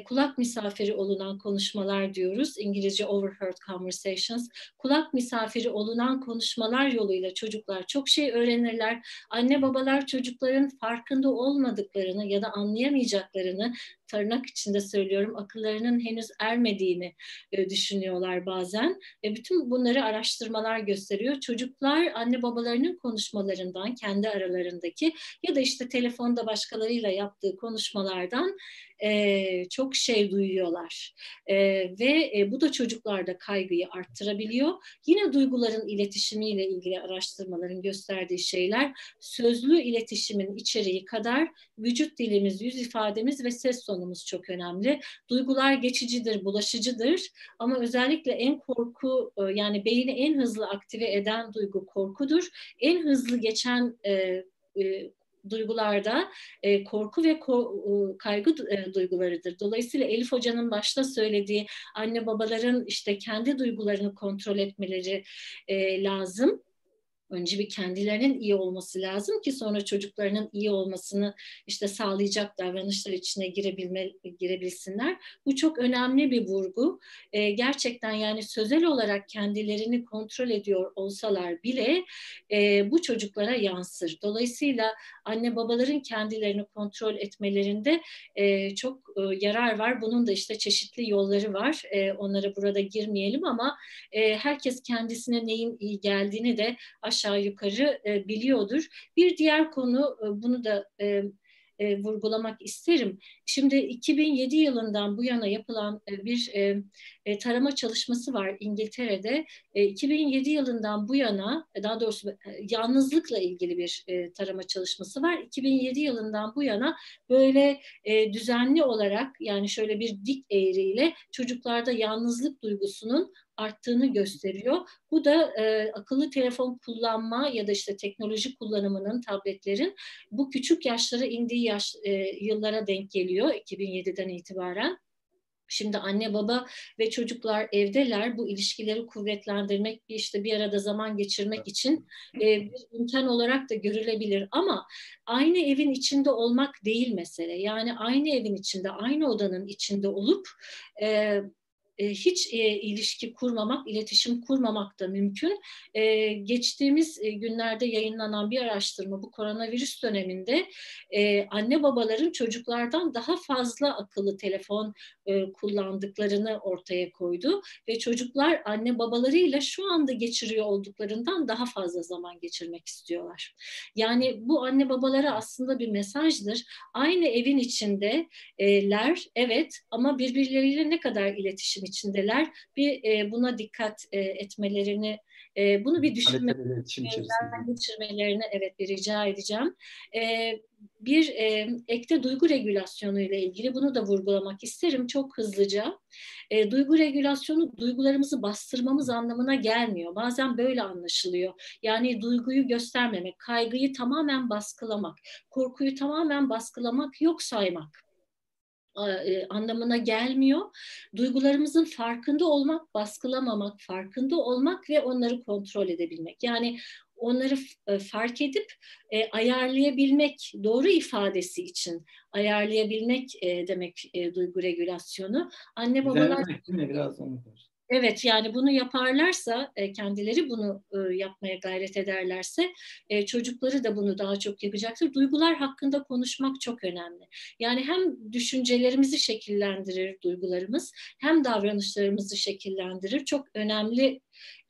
kulak misafiri olunan konuşmalar diyoruz. İngilizce overheard conversations. Kulak misafiri olunan konuşmalar yoluyla çocuklar çok şey öğrenirler. Anne babalar çocukların farkında olmadıklarını ya da anlayamayacaklarını, tırnak içinde söylüyorum, akıllarının henüz ermediğini düşünüyorlar bazen. Bütün bunları araştırmalar gösteriyor. Çocuklar anne babalarının konuşmalarından, kendi aralarındaki ya da işte telefonda başkalarıyla yaptığı konuşmalardan çok şey duyuyorlar. Ve bu da çocuklarda kaygıyı arttırabiliyor. Yine duyguların iletişimiyle ilgili araştırmaların gösterdiği şeyler, sözlü iletişimin içeriği kadar vücut dilimiz, yüz ifademiz ve ses tonumuz çok önemli. Duygular geçicidir, bulaşıcıdır ama özellikle en korku, yani beyni en hızlı aktive eden duygu korkudur. En hızlı geçen duygularda korku ve kaygı duygularıdır. Dolayısıyla Elif Hoca'nın başta söylediği anne babaların işte kendi duygularını kontrol etmeleri lazım. Önce bir kendilerinin iyi olması lazım ki sonra çocuklarının iyi olmasını işte sağlayacak davranışlar içine girebilsinler. Bu çok önemli bir vurgu. Gerçekten yani sözel olarak kendilerini kontrol ediyor olsalar bile bu çocuklara yansır. Dolayısıyla anne babaların kendilerini kontrol etmelerinde çok yarar var. Bunun da işte çeşitli yolları var. Onlara burada girmeyelim ama herkes kendisine neyin iyi geldiğini de aşağı yukarı biliyordur. Bir diğer konu, bunu da vurgulamak isterim. Şimdi 2007 yılından bu yana yapılan bir tarama çalışması var İngiltere'de. 2007 yılından bu yana, daha doğrusu yalnızlıkla ilgili bir tarama çalışması var. 2007 yılından bu yana böyle düzenli olarak, yani şöyle bir dik eğriyle çocuklarda yalnızlık duygusunun arttığını gösteriyor. Bu da akıllı telefon kullanma ya da işte teknoloji kullanımının, tabletlerin bu küçük yaşlara indiği yıllara denk geliyor 2007'den itibaren. Şimdi anne baba ve çocuklar evdeler. Bu ilişkileri kuvvetlendirmek, işte bir arada zaman geçirmek için bir imkan olarak da görülebilir. Ama aynı evin içinde olmak değil mesele. Yani aynı evin içinde, aynı odanın içinde olup hiç ilişki kurmamak, iletişim kurmamak da mümkün. Geçtiğimiz günlerde yayınlanan bir araştırma, bu koronavirüs döneminde anne babaların çocuklardan daha fazla akıllı telefon kullandıklarını ortaya koydu ve çocuklar anne babalarıyla şu anda geçiriyor olduklarından daha fazla zaman geçirmek istiyorlar. Yani bu anne babalara aslında bir mesajdır. Aynı evin içindeler, evet, ama birbirleriyle ne kadar iletişim içindeler, bir buna dikkat etmelerini, bunu bir düşünmelerini evet bir rica edeceğim. Bir ekte duygu regülasyonu ile ilgili bunu da vurgulamak isterim çok hızlıca. Duygu regülasyonu duygularımızı bastırmamız anlamına gelmiyor. Bazen böyle anlaşılıyor. Yani duyguyu göstermemek, kaygıyı tamamen baskılamak, korkuyu tamamen baskılamak, yok saymak anlamına gelmiyor. Duygularımızın farkında olmak, baskılamamak, farkında olmak ve onları kontrol edebilmek. Yani onları fark edip ayarlayabilmek, doğru ifadesi için ayarlayabilmek demek duygu regülasyonu. Anne babalar... Evet, yani bunu yaparlarsa, kendileri bunu yapmaya gayret ederlerse çocukları da bunu daha çok yapacaktır. Duygular hakkında konuşmak çok önemli. Yani hem düşüncelerimizi şekillendirir duygularımız, hem davranışlarımızı şekillendirir. Çok önemli,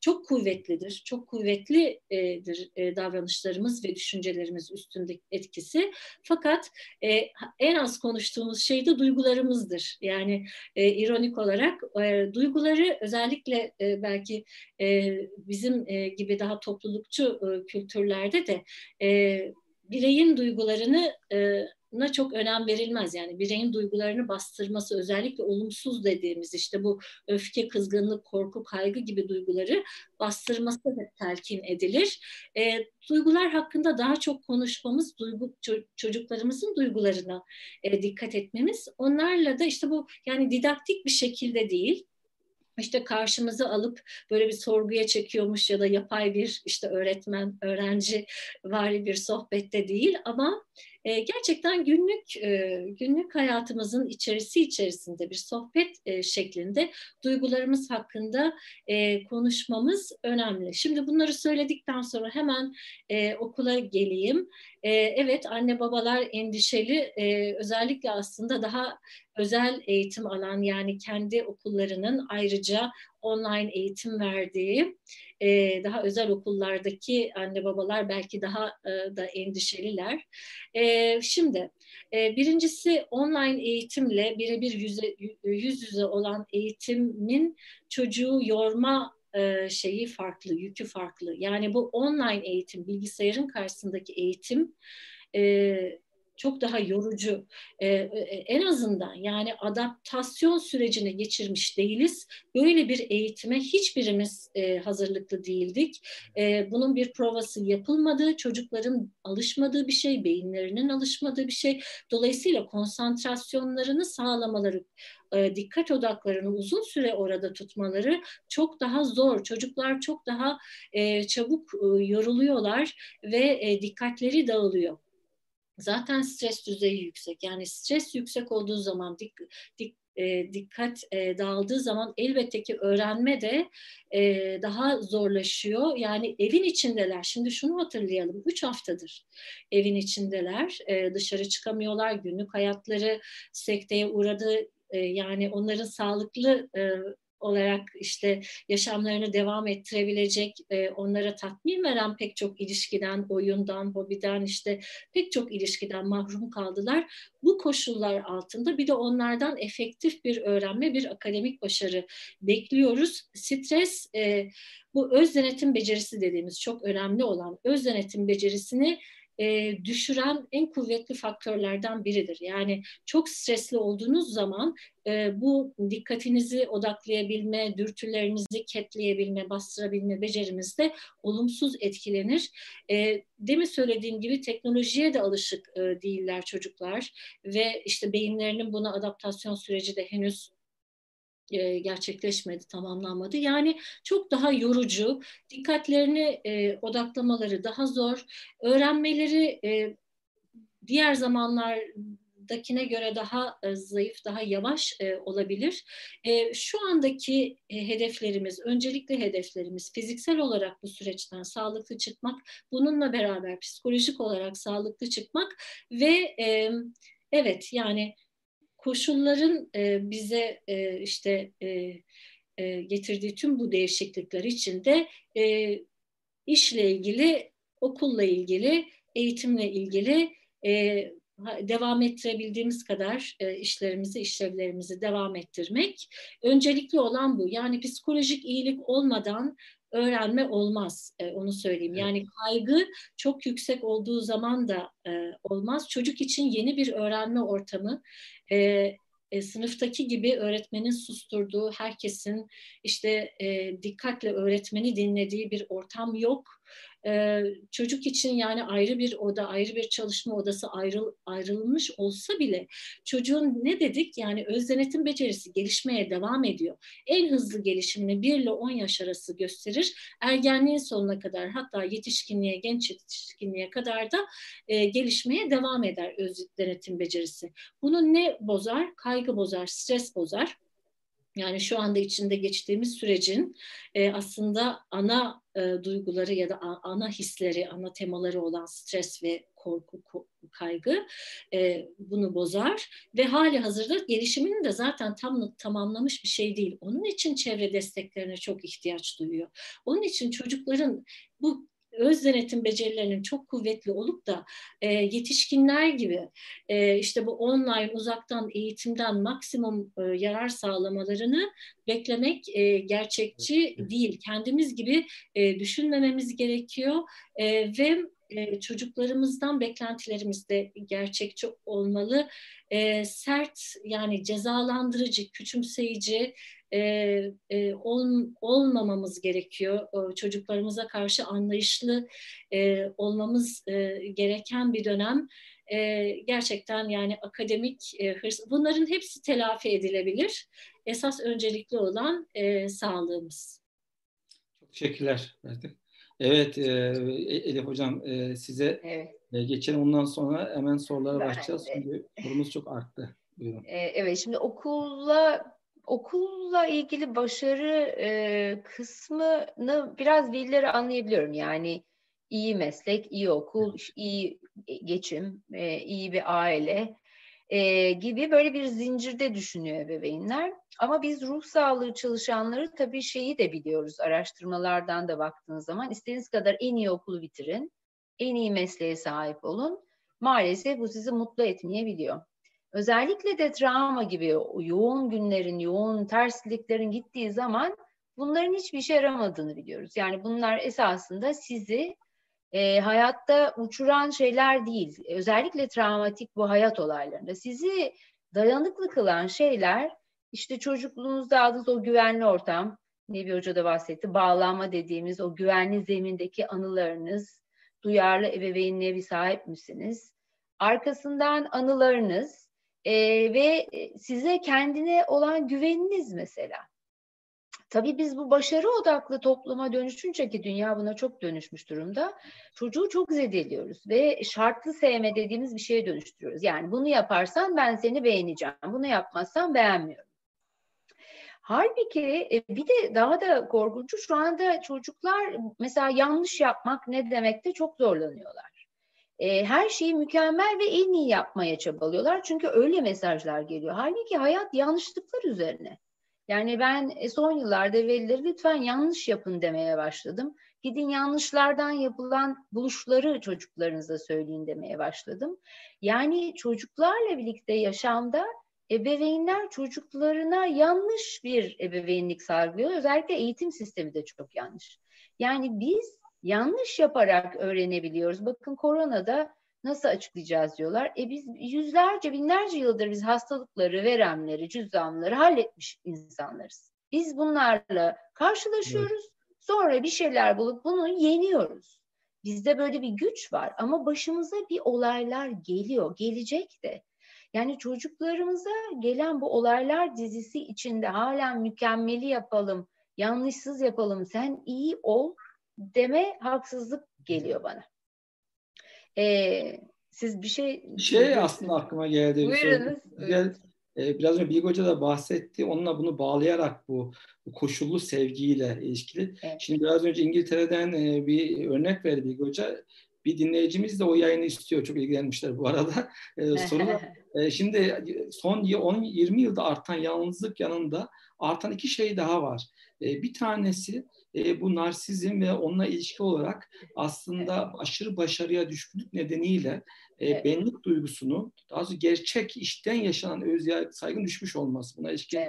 çok kuvvetlidir. Çok kuvvetlidir davranışlarımız ve düşüncelerimiz üstündeki etkisi. Fakat en az konuştuğumuz şey de duygularımızdır. Yani ironik olarak duyguları özellikle belki bizim gibi daha toplulukçu kültürlerde de bireyin duygularını buna çok önem verilmez. Yani bireyin duygularını bastırması, özellikle olumsuz dediğimiz işte bu öfke, kızgınlık, korku, kaygı gibi duyguları bastırması da telkin edilir. Duygular hakkında daha çok konuşmamız, çocuklarımızın duygularına dikkat etmemiz, onlarla da işte bu, yani didaktik bir şekilde değil, İşte karşımıza alıp böyle bir sorguya çekiyormuş ya da yapay bir işte öğretmen, öğrenci vari bir sohbette değil, ama gerçekten günlük hayatımızın içerisinde bir sohbet şeklinde duygularımız hakkında konuşmamız önemli. Şimdi bunları söyledikten sonra hemen okula geleyim. Evet, anne babalar endişeli, özellikle aslında daha özel eğitim alan, yani kendi okullarının ayrıca online eğitim verdiği daha özel okullardaki anne babalar belki daha da endişeliler. Şimdi birincisi, online eğitimle birebir yüz yüze olan eğitimin çocuğu yorma şeyi farklı, yükü farklı. Yani bu online eğitim, bilgisayarın karşısındaki eğitim çok daha yorucu. En azından yani adaptasyon sürecine geçirmiş değiliz. Böyle bir eğitime hiçbirimiz hazırlıklı değildik. Bunun bir provası yapılmadı. Çocukların alışmadığı bir şey, beyinlerinin alışmadığı bir şey. Dolayısıyla konsantrasyonlarını sağlamaları, dikkat odaklarını uzun süre orada tutmaları çok daha zor. Çocuklar çok daha çabuk yoruluyorlar ve dikkatleri dağılıyor. Zaten stres düzeyi yüksek. Yani stres yüksek olduğu zaman, dikkat dağıldığı zaman elbette ki öğrenme de daha zorlaşıyor. Yani evin içindeler. Şimdi şunu hatırlayalım. 3 haftadır evin içindeler. Dışarı çıkamıyorlar. Günlük hayatları sekteye uğradı. Yani onların sağlıklı olarak işte yaşamlarını devam ettirebilecek, onlara tatmin veren pek çok ilişkiden, oyundan, hobiden, işte pek çok ilişkiden mahrum kaldılar. Bu koşullar altında bir de onlardan efektif bir öğrenme, bir akademik başarı bekliyoruz. Stres, bu öz denetim becerisi dediğimiz çok önemli olan öz denetim becerisini düşüren en kuvvetli faktörlerden biridir. Yani çok stresli olduğunuz zaman bu dikkatinizi odaklayabilme, dürtülerinizi ketleyebilme, bastırabilme becerimiz de olumsuz etkilenir. Demin söylediğim gibi teknolojiye de alışık değiller çocuklar ve işte beyinlerinin buna adaptasyon süreci de henüz gerçekleşmedi, tamamlanmadı. Yani çok daha yorucu, dikkatlerini odaklamaları daha zor, öğrenmeleri diğer zamanlardakine göre daha zayıf, daha yavaş olabilir. Şu andaki hedeflerimiz, öncelikli hedeflerimiz fiziksel olarak bu süreçten sağlıklı çıkmak, bununla beraber psikolojik olarak sağlıklı çıkmak ve evet, yani koşulların bize işte getirdiği tüm bu değişiklikler içinde işle ilgili, okulla ilgili, eğitimle ilgili devam ettirebildiğimiz kadar işlevlerimizi devam ettirmek. Öncelikli olan bu. Yani psikolojik iyilik olmadan öğrenme olmaz, onu söyleyeyim. Yani kaygı çok yüksek olduğu zaman da olmaz. Çocuk için yeni bir öğrenme ortamı, sınıftaki gibi öğretmenin susturduğu, herkesin işte dikkatle öğretmeni dinlediği bir ortam yok. Çocuk için yani ayrı bir oda, ayrı bir çalışma odası ayrılmış olsa bile çocuğun ne dedik? Yani öz denetim becerisi gelişmeye devam ediyor. En hızlı gelişimini 1 ile 10 yaş arası gösterir. Ergenliğin sonuna kadar, hatta yetişkinliğe, genç yetişkinliğe kadar da gelişmeye devam eder öz denetim becerisi. Bunu ne bozar? Kaygı bozar, stres bozar. Yani şu anda içinde geçtiğimiz sürecin aslında ana duyguları ya da ana hisleri, ana temaları olan stres ve korku, kaygı bunu bozar ve hali hazırda gelişimini de zaten tam tamamlamış bir şey değil. Onun için çevre desteklerine çok ihtiyaç duyuyor. Onun için çocukların bu öz denetim becerilerinin çok kuvvetli olup da yetişkinler gibi işte bu online, uzaktan eğitimden maksimum yarar sağlamalarını beklemek gerçekçi değil. Kendimiz gibi düşünmememiz gerekiyor ve çocuklarımızdan beklentilerimiz de gerçekçi olmalı. Sert, yani cezalandırıcı, küçümseyici olmamamız gerekiyor. Çocuklarımıza karşı anlayışlı olmamız gereken bir dönem. Gerçekten yani akademik hırs, bunların hepsi telafi edilebilir. Esas öncelikli olan sağlığımız. Çok teşekkürler. Evet Elif Hocam, size evet. Geçelim. Ondan sonra hemen sorulara başlayacağız. Çünkü sorumuz çok arttı. Buyurun. Evet, şimdi okulla ilgili başarı kısmını biraz velileri anlayabiliyorum. Yani iyi meslek, iyi okul, iyi geçim, iyi bir aile gibi böyle bir zincirde düşünüyor ebeveynler. Ama biz ruh sağlığı çalışanları tabii şeyi de biliyoruz, araştırmalardan da baktığınız zaman istediğiniz kadar en iyi okulu bitirin, en iyi mesleğe sahip olun. Maalesef bu sizi mutlu etmeyebiliyor. Özellikle de travma gibi o yoğun günlerin, yoğun tersliklerin gittiği zaman bunların hiçbir işe yaramadığını biliyoruz. Yani bunlar esasında sizi hayatta uçuran şeyler değil. Özellikle travmatik bu hayat olaylarında sizi dayanıklı kılan şeyler, işte çocukluğunuzda aldığınız o güvenli ortam, Nebi Hoca da bahsetti, bağlanma dediğimiz o güvenli zemindeki anılarınız, duyarlı ebeveynliğe bir sahip misiniz? Arkasından anılarınız ve size kendine olan güveniniz mesela. Tabii biz bu başarı odaklı topluma dönüşünce, ki dünya buna çok dönüşmüş durumda, çocuğu çok zedeliyoruz ve şartlı sevme dediğimiz bir şeye dönüştürüyoruz. Yani bunu yaparsan ben seni beğeneceğim, bunu yapmazsan beğenmiyorum. Halbuki bir de daha da korkuncu, şu anda çocuklar mesela yanlış yapmak ne demekte çok zorlanıyorlar. Her şeyi mükemmel ve en iyi yapmaya çabalıyorlar çünkü öyle mesajlar geliyor. Halbuki hayat yanlışlıklar üzerine. Yani ben son yıllarda velileri lütfen yanlış yapın demeye başladım. Gidin yanlışlardan yapılan buluşları çocuklarınıza söyleyin demeye başladım. Yani çocuklarla birlikte yaşamda ebeveynler çocuklarına yanlış bir ebeveynlik sargılıyor. Özellikle eğitim sistemi de çok yanlış. Yani biz yanlış yaparak öğrenebiliyoruz. Bakın koronada nasıl açıklayacağız diyorlar. Biz yüzlerce, binlerce yıldır biz hastalıkları, veremleri, cüzdanları halletmiş insanlarız. Biz bunlarla karşılaşıyoruz. Sonra bir şeyler bulup bunu yeniyoruz. Bizde böyle bir güç var ama başımıza bir olaylar geliyor, gelecek de. Yani çocuklarımıza gelen bu olaylar dizisi içinde halen mükemmeli yapalım, yanlışsız yapalım, sen iyi ol deme haksızlık geliyor bana. Siz bir şey aslında aklıma geldi. Buyurunuz. Biraz önce Bilgi Hoca da bahsetti. Onunla bunu bağlayarak bu koşullu sevgiyle ilişkili. Evet. Şimdi biraz önce İngiltere'den bir örnek verdi Bilgi Hoca. Bir dinleyicimiz de o yayını istiyor. Çok ilgilenmişler bu arada. Soru. Şimdi son 10-20 yılda artan yalnızlık yanında artan iki şey daha var. Bir tanesi bu narsizm ve onunla ilişki olarak aslında aşırı başarıya düşkünlük nedeniyle benlik duygusunun, daha doğrusu gerçek işten yaşanan özgürlük saygın düşmüş olması. Buna ilişkin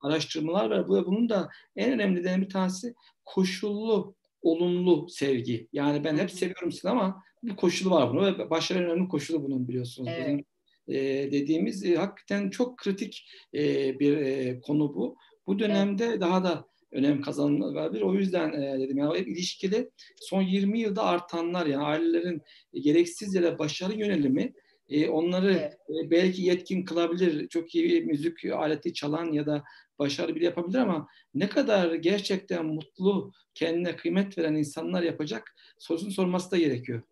araştırmalar var. Bunun da en önemli nedeni bir tanesi koşullu, olumlu sevgi. Yani ben hep seviyorum seni ama bir koşulu var bunun ve başarının önemli koşulu bunun, biliyorsunuz. Evet. Dediğimiz hakikaten çok kritik bir konu bu. Bu dönemde daha da önem kazanılabilir. O yüzden dedim yani hep ilişkili son 20 yılda artanlar, yani ailelerin gereksiz yere başarı yönelimi onları belki yetkin kılabilir. Çok iyi müzik aleti çalan ya da başarı bile yapabilir ama ne kadar gerçekten mutlu, kendine kıymet veren insanlar yapacak sorusunu sorması da gerekiyor.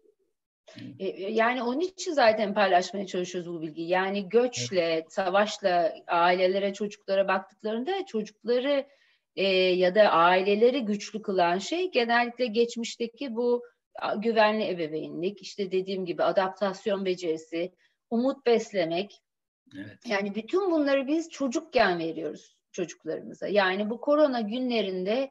Yani onun için zaten paylaşmaya çalışıyoruz bu bilgiyi. Yani göçle, savaşla ailelere, çocuklara baktıklarında çocukları ya da aileleri güçlü kılan şey genellikle geçmişteki bu güvenli ebeveynlik, işte dediğim gibi adaptasyon becerisi, umut beslemek. Evet. Yani bütün bunları biz çocukken veriyoruz çocuklarımıza. Yani bu korona günlerinde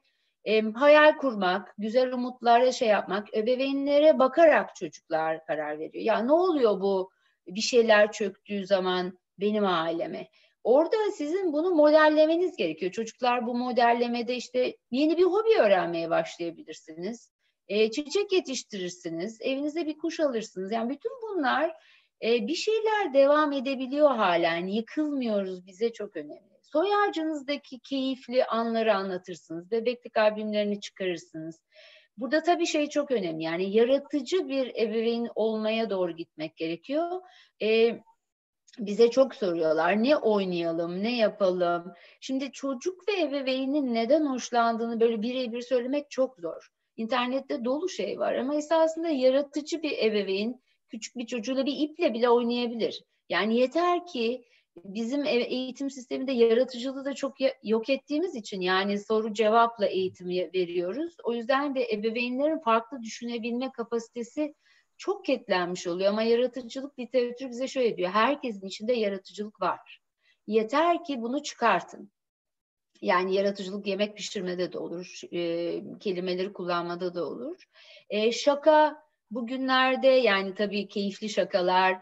hayal kurmak, güzel umutlarla şey yapmak, ebeveynlere bakarak çocuklar karar veriyor. Ya ne oluyor bu bir şeyler çöktüğü zaman benim aileme? Orada sizin bunu modellemeniz gerekiyor. Çocuklar bu modellemede işte yeni bir hobi öğrenmeye başlayabilirsiniz. Çiçek yetiştirirsiniz, evinize bir kuş alırsınız. Yani bütün bunlar bir şeyler devam edebiliyor halen. Yıkılmıyoruz, bize çok önemli. Soy ağacınızdaki keyifli anları anlatırsınız. Bebeklik albümlerini çıkarırsınız. Burada tabii şey çok önemli. Yani yaratıcı bir ebeveyn olmaya doğru gitmek gerekiyor. Bize çok soruyorlar. Ne oynayalım, ne yapalım? Şimdi çocuk ve ebeveynin neden hoşlandığını böyle birebir söylemek çok zor. İnternette dolu şey var ama esasında yaratıcı bir ebeveyn küçük bir çocuğuyla bir iple bile oynayabilir. Yani yeter ki bizim eğitim sisteminde yaratıcılığı da çok yok ettiğimiz için yani soru cevapla eğitimi veriyoruz. O yüzden de ebeveynlerin farklı düşünebilme kapasitesi çok ketlenmiş oluyor ama yaratıcılık literatürü bize şöyle diyor. Herkesin içinde yaratıcılık var. Yeter ki bunu çıkartın. Yani yaratıcılık yemek pişirmede de olur, kelimeleri kullanmada da olur. Şaka bugünlerde yani tabii keyifli şakalar,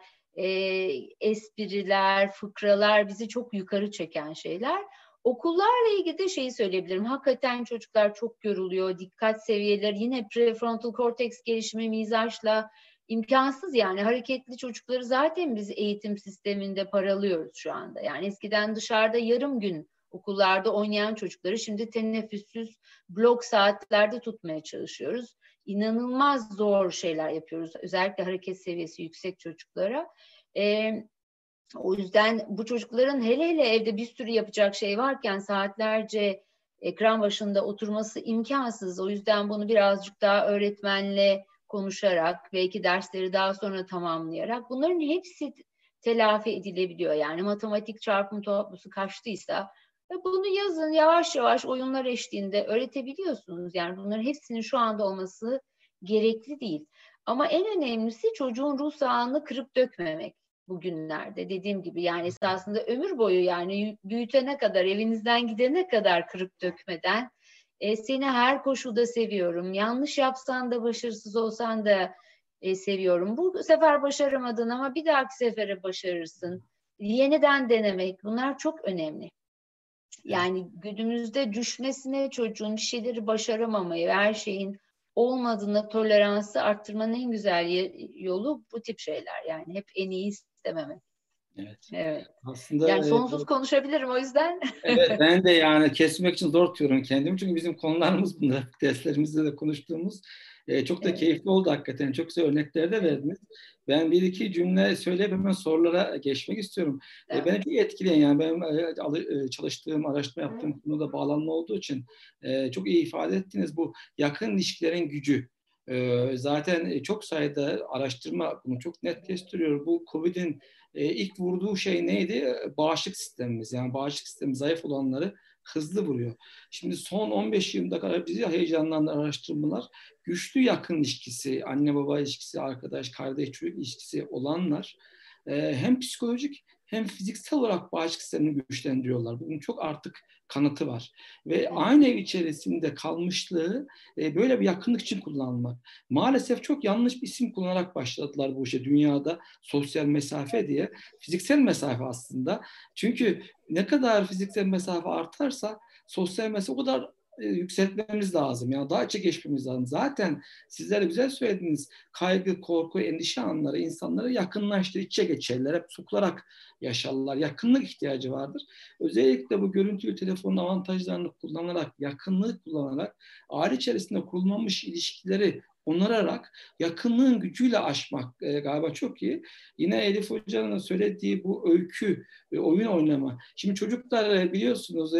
espriler, fıkralar bizi çok yukarı çeken şeyler. Okullarla ilgili de şeyi söyleyebilirim. Hakikaten çocuklar çok yoruluyor, dikkat seviyeleri yine prefrontal korteks gelişimi mizaçla imkansız yani hareketli çocukları zaten biz eğitim sisteminde paralıyoruz şu anda. Yani eskiden dışarıda yarım gün okullarda oynayan çocukları şimdi teneffüssüz blok saatlerde tutmaya çalışıyoruz. İnanılmaz zor şeyler yapıyoruz. Özellikle hareket seviyesi yüksek çocuklara. O yüzden bu çocukların hele evde bir sürü yapacak şey varken saatlerce ekran başında oturması imkansız. O yüzden bunu birazcık daha öğretmenle konuşarak, belki dersleri daha sonra tamamlayarak bunların hepsi telafi edilebiliyor. Yani matematik çarpım tablosu kaçtıysa bunu yazın yavaş yavaş oyunlar eşliğinde öğretebiliyorsunuz. Yani bunların hepsinin şu anda olması gerekli değil. Ama en önemlisi çocuğun ruh sağlığını kırıp dökmemek bugünlerde. Dediğim gibi yani esasında ömür boyu yani büyütene kadar, evinizden gidene kadar kırıp dökmeden seni her koşulda seviyorum, yanlış yapsan da başarısız olsan da seviyorum. Bu sefer başaramadın ama bir dahaki sefere başarırsın. Yeniden denemek bunlar çok önemli. Yani günümüzde düşmesine çocuğun bir şeyleri başaramamayı ve her şeyin olmadığına toleransı arttırmanın en güzel yolu bu tip şeyler. Yani hep en iyi istememek. Evet. Aslında yani sonsuz konuşabilirim o yüzden. Evet, ben de yani kesmek için zor tutuyorum kendimi. Çünkü bizim konularımız bunlar. Derslerimizde de konuştuğumuz. Çok da keyifli oldu hakikaten. Çok güzel örnekler de verdiniz. Ben bir iki cümle söyleyip hemen sorulara geçmek istiyorum. Beni çok etkileyen yani benim çalıştığım, araştırma yaptığım konuda bağlanma olduğu için çok iyi ifade ettiniz. Bu yakın ilişkilerin gücü. Zaten çok sayıda araştırma bunu çok net gösteriyor. Bu COVID'in ilk vurduğu şey neydi? Bağışıklık sistemimiz. Yani bağışıklık sistemi zayıf olanları hızlı vuruyor. Şimdi son 15-20 dakika bizi heyecanlandıran araştırmalar güçlü yakın ilişkisi, anne baba ilişkisi, arkadaş, kardeş, çocuk ilişkisi olanlar hem psikolojik hem fiziksel olarak bağışıklık sistemini güçlendiriyorlar. Bunun çok artık kanıtı var. Ve aynı ev içerisinde kalmışlığı böyle bir yakınlık için kullanmak. Maalesef çok yanlış bir isim kullanarak başladılar bu işe. Dünyada sosyal mesafe diye. Fiziksel mesafe aslında. Çünkü ne kadar fiziksel mesafe artarsa sosyal mesafe o kadar yükseltmemiz lazım. Yani daha içe geçmemiz lazım. Zaten sizler güzel söylediniz. Kaygı, korku, endişe anları insanları yakınlaştırır, içe geçerler. Hep soklarak yaşarlar. Yakınlık ihtiyacı vardır. Özellikle bu görüntülü telefonun avantajlarını kullanarak, yakınlığı kullanarak, aile içerisinde kurulmamış ilişkileri onararak yakınlığın gücüyle aşmak galiba çok iyi. Yine Elif Hoca'nın söylediği bu öykü, oyun oynama. Şimdi çocuklar biliyorsunuz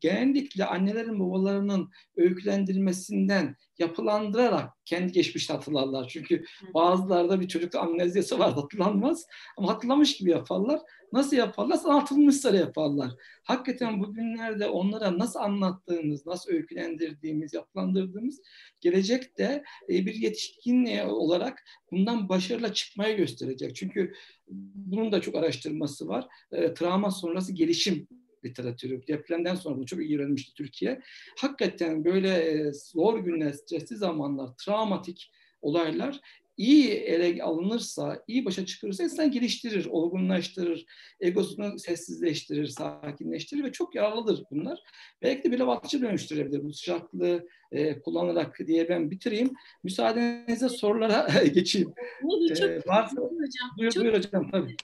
genellikle annelerin babalarının öykülendirmesinden yapılandırarak kendi geçmişte hatırlarlar. Çünkü bazılarda bir çocukta amnezyası var, hatırlanmaz. Ama hatırlamış gibi yaparlar. Nasıl yaparlar? Anlatılmışsa yaparlar. Hakikaten bugünlerde onlara nasıl anlattığımız, nasıl öykülendirdiğimiz, yapılandırdığımız gelecekte bir yetişkin olarak bundan başarıyla çıkmayı gösterecek. Çünkü bunun da çok araştırması var. Travma sonrası gelişim literatürü. Depremden sonra bunu çok iyi öğrenmişti Türkiye. Hakikaten böyle zor günler, stresli zamanlar, travmatik olaylar iyi ele alınırsa, iyi başa çıkılırsa insan geliştirir, olgunlaştırır, egosunu sessizleştirir, sakinleştirir ve çok yararlıdır bunlar. Belki de bile batçı dönüştürebilir bu sıcaklığı kullanarak diye ben bitireyim. Müsaadenizle sorulara geçeyim. Buyur hocam. Tabii.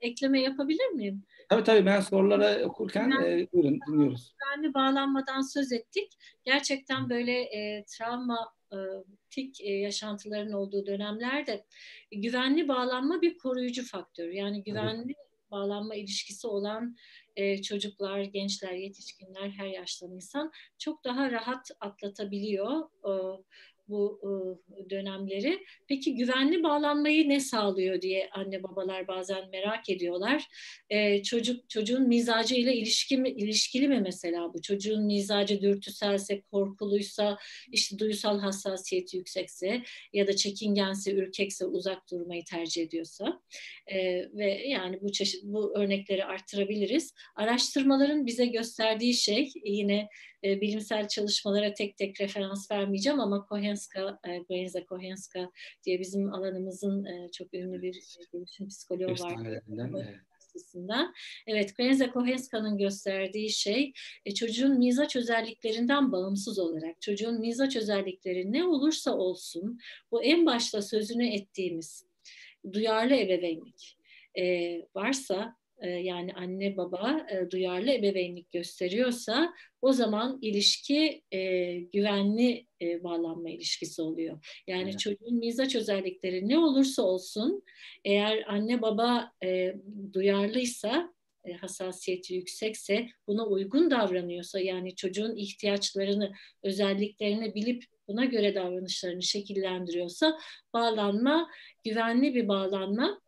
Ekleme yapabilir miyim? Tabii ben sorulara okurken buyurun dinliyoruz. Güvenli bağlanmadan söz ettik. Gerçekten böyle travmatik yaşantıların olduğu dönemlerde güvenli bağlanma bir koruyucu faktör. Yani güvenli bağlanma ilişkisi olan çocuklar, gençler, yetişkinler, her yaştan insan çok daha rahat atlatabiliyor bu dönemleri. Peki güvenli bağlanmayı ne sağlıyor diye anne babalar bazen merak ediyorlar. Çocuğun mizacıyla ilişkili mi mesela bu? Çocuğun mizacı dürtüselse, korkuluysa, işte duysal hassasiyeti yüksekse ya da çekingense, ürkekse, uzak durmayı tercih ediyorsa ve yani bu örnekleri arttırabiliriz. Araştırmaların bize gösterdiği şey yine bilimsel çalışmalara tek tek referans vermeyeceğim ama Grazyna Kochanska diye bizim alanımızın çok ünlü bir gelişim psikoloğu var. Evet, Grazyna Kochanska'nın gösterdiği şey çocuğun mizaç özelliklerinden bağımsız olarak çocuğun mizaç özellikleri ne olursa olsun bu en başta sözünü ettiğimiz duyarlı ebeveynlik varsa yani anne baba duyarlı ebeveynlik gösteriyorsa o zaman ilişki güvenli bağlanma ilişkisi oluyor. Yani evet. Çocuğun mizaç özellikleri ne olursa olsun eğer anne baba duyarlıysa, hassasiyeti yüksekse, buna uygun davranıyorsa yani çocuğun ihtiyaçlarını, özelliklerini bilip buna göre davranışlarını şekillendiriyorsa bağlanma güvenli bir bağlanma.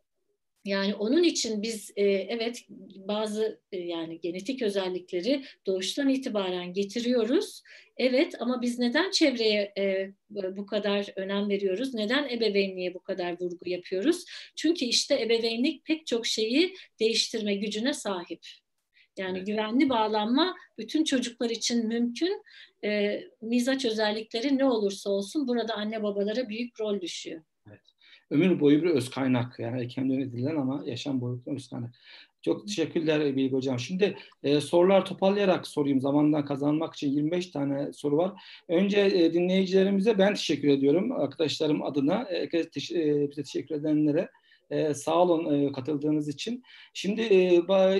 Yani onun için biz evet bazı yani genetik özellikleri doğuştan itibaren getiriyoruz. Evet ama biz neden çevreye bu kadar önem veriyoruz? Neden ebeveynliğe bu kadar vurgu yapıyoruz? Çünkü işte ebeveynlik pek çok şeyi değiştirme gücüne sahip. Yani güvenli bağlanma bütün çocuklar için mümkün. Mizaç özellikleri ne olursa olsun burada anne babalara büyük rol düşüyor. Ömür boyu bir öz kaynak. Yani erken dönedilen ama yaşam boyu öz kaynak. Çok teşekkürler Bilgi Hocam. Şimdi sorular toparlayarak sorayım. Zamandan kazanmak için 25 tane soru var. Önce dinleyicilerimize ben teşekkür ediyorum. Arkadaşlarım adına. Bize teşekkür edenlere. Sağ olun katıldığınız için. Şimdi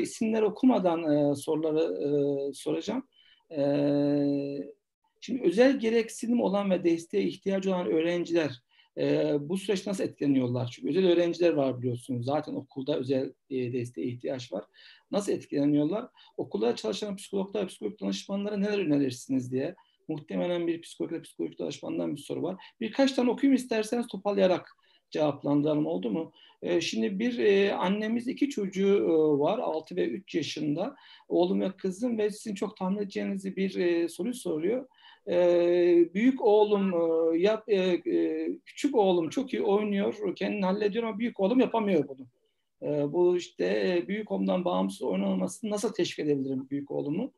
isimler okumadan soruları soracağım. Şimdi özel gereksinim olan ve desteğe ihtiyacı olan öğrenciler bu süreç nasıl etkileniyorlar? Çünkü özel öğrenciler var biliyorsunuz. Zaten okulda özel desteğe ihtiyaç var. Nasıl etkileniyorlar? Okulda çalışan psikologlar, psikolojik danışmanlara neler önerirsiniz diye. Muhtemelen bir psikologla, psikolojik danışmandan bir soru var. Birkaç tane okuyayım isterseniz toparlayarak cevaplandıralım. Oldu mu? Şimdi bir annemiz iki çocuğu var. 6 ve 3 yaşında. Oğlum ve kızım ve sizin çok tahmin edeceğinizi bir soruyu soruyor. Büyük oğlum küçük oğlum çok iyi oynuyor, kendini hallediyor ama büyük oğlum yapamıyor bunu. Bu işte büyük oğlumdan bağımsız oynanmasını nasıl teşvik edebilirim büyük oğlumu?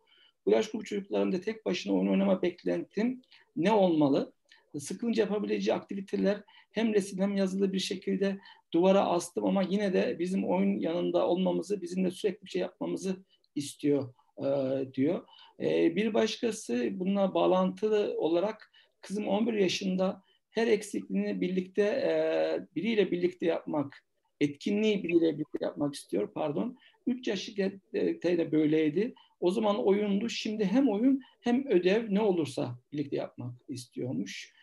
Bu yaş grubu çocuklarında tek başına oyun oynama beklentim ne olmalı? Sıkılınca yapabileceği aktiviteler hem resim hem yazılı bir şekilde duvara astım ama yine de bizim oyun yanında olmamızı, bizim de sürekli bir şey yapmamızı istiyor diyor. Bir başkası bununla bağlantılı olarak kızım 11 yaşında her eksikliğini birlikte biriyle birlikte yapmak, etkinliği biriyle birlikte yapmak istiyor. Pardon. 3 yaşlıkta da böyleydi. O zaman oyundu. Şimdi hem oyun hem ödev ne olursa birlikte yapmak istiyormuş.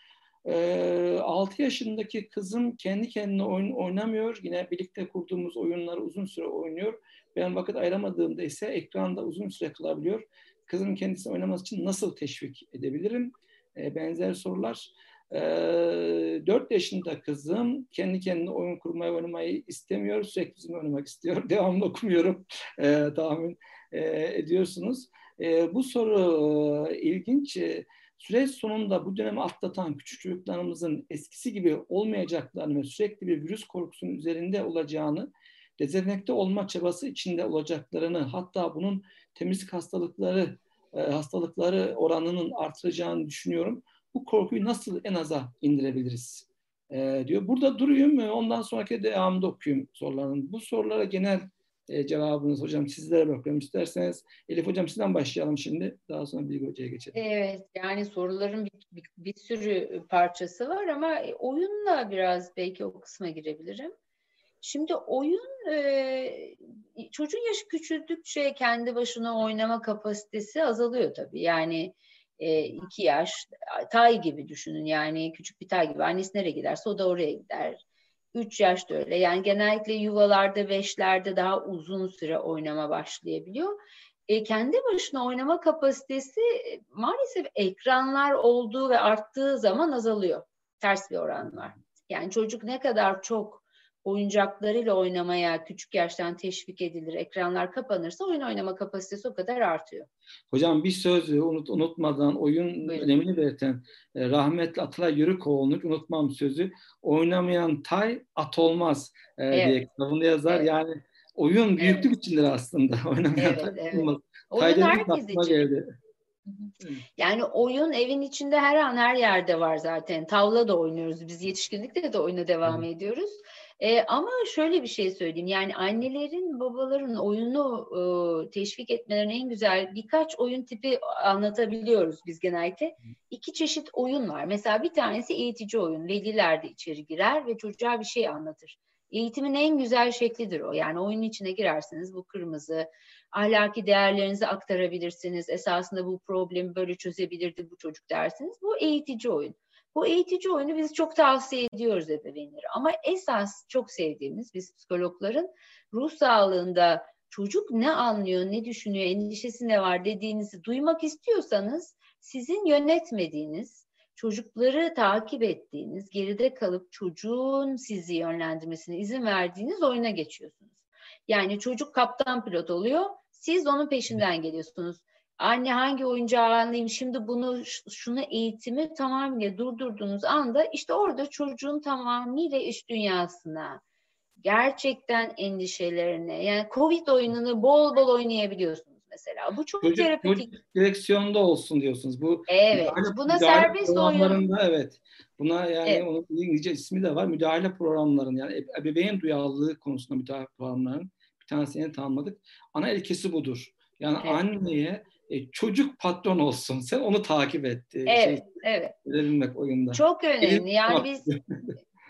6 yaşındaki kızım kendi kendine oyun oynamıyor. Yine birlikte kurduğumuz oyunları uzun süre oynuyor. Ben vakit ayıramadığımda ise ekranda uzun süre kalabiliyor. Kızım kendisi oynaması için nasıl teşvik edebilirim? Benzer sorular. 4 yaşında kızım kendi kendine oyun kurmayı oynamayı istemiyor. Sürekli bizimle oynamak istiyor. Devamlı okumuyorum. Tahmin ediyorsunuz. Bu soru ilginç. Süreç sonunda bu dönemi atlatan küçük çocuklarımızın eskisi gibi olmayacaklarını ve sürekli bir virüs korkusunun üzerinde olacağını, dezenfekte olma çabası içinde olacaklarını, hatta bunun temizlik hastalıkları oranının artıracağını düşünüyorum. Bu korkuyu nasıl en aza indirebiliriz diyor. Burada duruyum, ondan sonraki devamında okuyayım soruların. Bu sorulara genel cevabınız hocam, sizlere bakıyorum isterseniz. Elif hocam sizden başlayalım şimdi. Daha sonra Bilgi hocaya geçelim. Evet, yani soruların bir sürü parçası var ama oyunla biraz belki o kısma girebilirim. Şimdi oyun, çocuğun yaşı küçüldükçe kendi başına oynama kapasitesi azalıyor tabii. Yani 2 yaş, tay gibi düşünün, yani küçük bir tay gibi. Annesi nereye giderse o da oraya gider. 3 yaş da öyle. Yani genellikle yuvalarda, beşlerde daha uzun süre oynama başlayabiliyor. Kendi başına oynama kapasitesi maalesef ekranlar olduğu ve arttığı zaman azalıyor. Ters bir oran var. Yani çocuk ne kadar çok oyuncaklarıyla oynamaya küçük yaştan teşvik edilir, ekranlar kapanırsa oyun oynama kapasitesi o kadar artıyor. Hocam bir söz unutmadan, oyun önemini belirten rahmetli Atalay Yörükoğlu'nun unutmam sözü, oynamayan tay at olmaz diye kitabını yazar. Evet. Yani oyun büyüklük içindir aslında. Oynamayan tay olmaz. Oyun herkes için. Geldi. Yani oyun evin içinde her an her yerde var zaten. Tavla da oynuyoruz. Biz yetişkinlikte de oyuna devam ediyoruz. Ama şöyle bir şey söyleyeyim. Yani annelerin, babaların oyunu teşvik etmelerinin en güzel birkaç oyun tipi anlatabiliyoruz biz genellikle. 2 çeşit oyun var. Mesela bir tanesi eğitici oyun. Veliler de içeri girer ve çocuğa bir şey anlatır. Eğitimin en güzel şeklidir o. Yani oyunun içine girersiniz, bu kırmızı, ahlaki değerlerinizi aktarabilirsiniz. Esasında bu problemi böyle çözebilirdi bu çocuk dersiniz. Bu eğitici oyun. Bu eğitici oyunu biz çok tavsiye ediyoruz ebeveynlere. Ama esas çok sevdiğimiz, biz psikologların ruh sağlığında çocuk ne anlıyor, ne düşünüyor, endişesi ne var dediğinizi duymak istiyorsanız sizin yönetmediğiniz, çocukları takip ettiğiniz, geride kalıp çocuğun sizi yönlendirmesine izin verdiğiniz oyuna geçiyorsunuz. Yani çocuk kaptan pilot oluyor, siz onun peşinden geliyorsunuz. Anne hangi oyuncağı alayım şimdi, bunu şunu eğitimi tamamıyla durdurduğunuz anda işte orada çocuğun tamamıyla iç dünyasına, gerçekten endişelerine, yani Covid oyununu bol bol oynayabiliyorsunuz mesela. Bu çok terapötik. Çocuk direksiyonda olsun diyorsunuz. Bu buna serbest oyun. Evet. Buna yani onun İngilizce ismi de var. Müdahale programlarının, yani ebeveyn duyarlılığı konusunda müdahale programlarının bir tanesini tanımladık. Ana ilkesi budur. Yani anneye çocuk patron olsun. Sen onu takip et. Verilmek oyunda. Çok önemli. Yani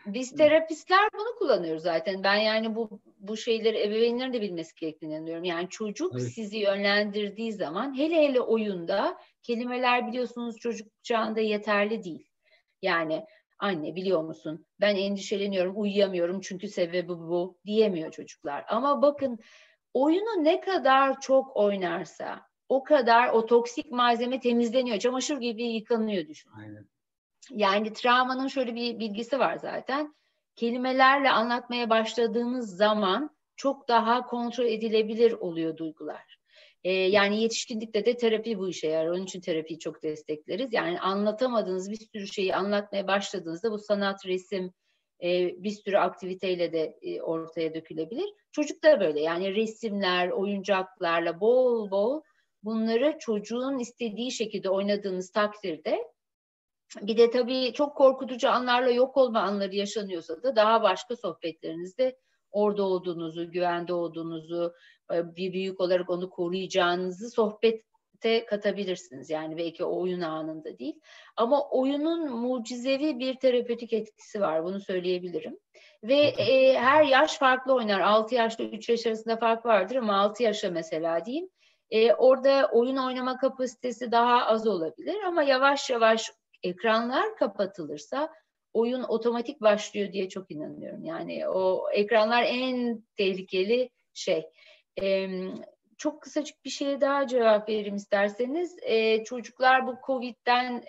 biz terapistler bunu kullanıyoruz zaten. Ben yani bu şeyleri ebeveynlerin de bilmesi gerektiğini anlıyorum. Yani çocuk sizi yönlendirdiği zaman, hele oyunda kelimeler biliyorsunuz çocuk çağında yeterli değil. Yani anne biliyor musun? Ben endişeleniyorum, uyuyamıyorum çünkü sebebi bu diyemiyor çocuklar. Ama bakın, oyunu ne kadar çok oynarsa o kadar o toksik malzeme temizleniyor. Çamaşır gibi yıkanıyor düşünün. Aynen. Yani travmanın şöyle bir bilgisi var zaten. Kelimelerle anlatmaya başladığınız zaman çok daha kontrol edilebilir oluyor duygular. Yani yetişkinlikte de terapi bu işe yarar. Onun için terapiyi çok destekleriz. Yani anlatamadığınız bir sürü şeyi anlatmaya başladığınızda bu sanat, resim, bir sürü aktiviteyle de ortaya dökülebilir. Çocuk da böyle, yani resimler, oyuncaklarla bol bol bunları çocuğun istediği şekilde oynadığınız takdirde, bir de tabii çok korkutucu anlarla yok olma anları yaşanıyorsa da daha başka sohbetlerinizde orada olduğunuzu, güvende olduğunuzu, bir büyük olarak onu koruyacağınızı sohbete katabilirsiniz. Yani belki oyun anında değil. Ama oyunun mucizevi bir terapötik etkisi var. Bunu söyleyebilirim. Ve her yaş farklı oynar. 6 yaşla 3 yaş arasında fark vardır ama 6 yaşa mesela diyeyim. Orada oyun oynama kapasitesi daha az olabilir ama yavaş yavaş ekranlar kapatılırsa oyun otomatik başlıyor diye çok inanıyorum. Yani o ekranlar en tehlikeli şey. Çok kısacık bir şeye daha cevap veririm isterseniz. Çocuklar bu COVID'den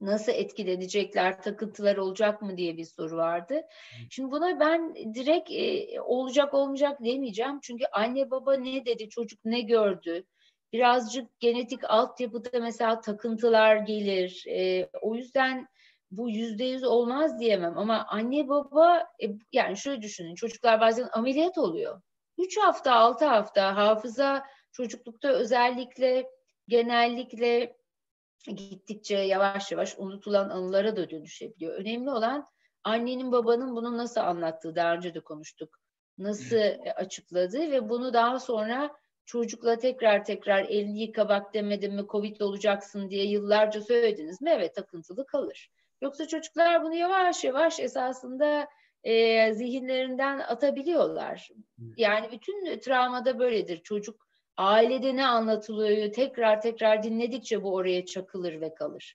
nasıl etkilenecekler, takıntılar olacak mı diye bir soru vardı. Şimdi buna ben direkt olacak olmayacak demeyeceğim. Çünkü anne baba ne dedi, çocuk ne gördü? Birazcık genetik altyapıda mesela takıntılar gelir. O yüzden bu %100 olmaz diyemem. Ama anne baba, yani şöyle düşünün, çocuklar bazen ameliyat oluyor. 3 hafta, 6 hafta hafıza çocuklukta özellikle genellikle gittikçe yavaş yavaş unutulan anılara da dönüşebiliyor. Önemli olan annenin babanın bunu nasıl anlattığı, daha önce de konuştuk. Nasıl açıkladığı ve bunu daha sonra çocukla tekrar elini yıka bak demedim mi, COVID'li olacaksın diye yıllarca söylediniz mi? Evet, takıntılı kalır. Yoksa çocuklar bunu yavaş yavaş esasında zihinlerinden atabiliyorlar. Yani bütün travmada böyledir. Çocuk ailede ne anlatılıyor tekrar dinledikçe bu oraya çakılır ve kalır.